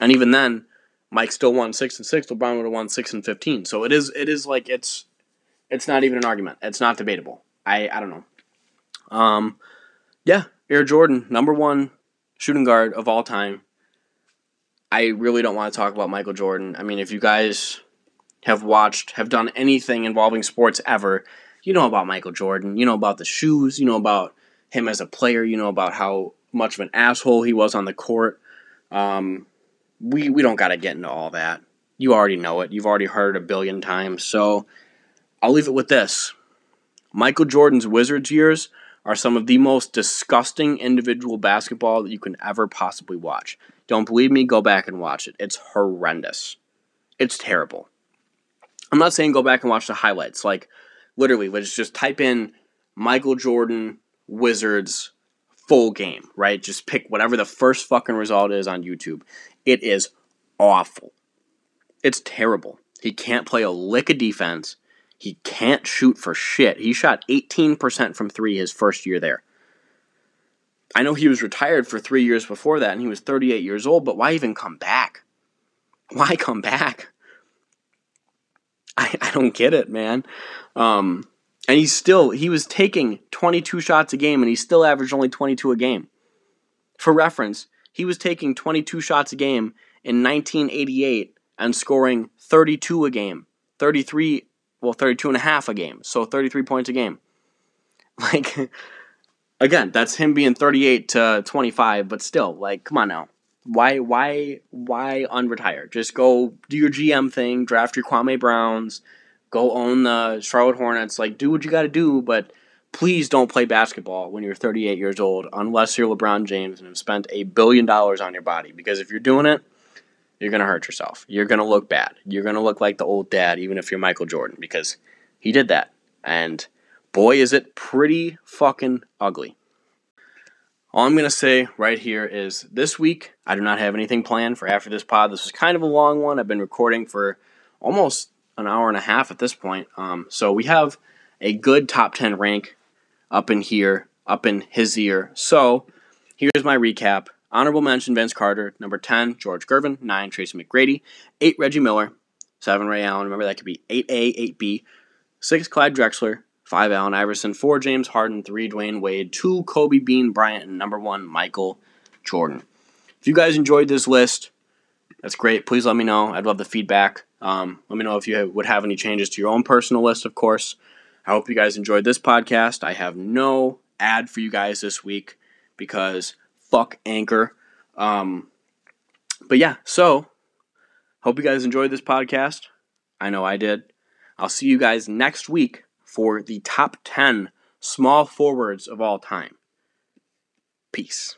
And even then, Mike still won 6 and 6. LeBron would have won 6 and 15. So it is like it's not even an argument. It's not debatable. I don't know. Yeah, Air Jordan, number one shooting guard of all time. I really don't want to talk about Michael Jordan. I mean, if you guys have done anything involving sports ever, you know about Michael Jordan, you know about the shoes, you know about him as a player, you know about how much of an asshole he was on the court. We don't got to get into all that. You already know it. You've already heard it a billion times. So I'll leave it with this. Michael Jordan's Wizards years are some of the most disgusting individual basketball that you can ever possibly watch. Don't believe me? Go back and watch it. It's horrendous. It's terrible. I'm not saying go back and watch the highlights. Like, literally, let's just type in Michael Jordan Wizards full game, right? Just pick whatever the first fucking result is on YouTube. It is awful. It's terrible. He can't play a lick of defense. He can't shoot for shit. He shot 18% from 3 his first year there. I know he was retired for 3 years before that, and he was 38 years old, but why even come back? Why come back? I don't get it, man. And he was taking 22 shots a game, and he still averaged only 22 a game. For reference, he was taking 22 shots a game in 1988 and scoring 32 a game. 32 and a half a game, so 33 points a game. Like, again, that's him being 38 to 25, but still, like, come on now. Why unretire? Just go do your GM thing, draft your Kwame Browns, go own the Charlotte Hornets. Like, do what you got to do, but please don't play basketball when you're 38 years old unless you're LeBron James and have spent $1 billion on your body. Because if you're doing it, you're going to hurt yourself. You're going to look bad. You're going to look like the old dad, even if you're Michael Jordan, because he did that. And boy, is it pretty fucking ugly. All I'm going to say right here is this week, I do not have anything planned for after this pod. This was kind of a long one. I've been recording for almost an hour and a half at this point. So we have a good top 10 rank up in his ear. So here's my recap. Honorable mention, Vince Carter. Number 10, George Gervin. 9, Tracy McGrady. 8, Reggie Miller. 7, Ray Allen. Remember, that could be 8A, 8B. 6, Clyde Drexler. 5, Allen Iverson. 4, James Harden. 3, Dwayne Wade. 2, Kobe Bean Bryant. And number 1, Michael Jordan. If you guys enjoyed this list, that's great. Please let me know. I'd love the feedback. Let me know if you would have any changes to your own personal list, of course. I hope you guys enjoyed this podcast. I have no ad for you guys this week because fuck Anchor. But yeah, so hope you guys enjoyed this podcast. I know I did. I'll see you guys next week for the top 10 small forwards of all time. Peace.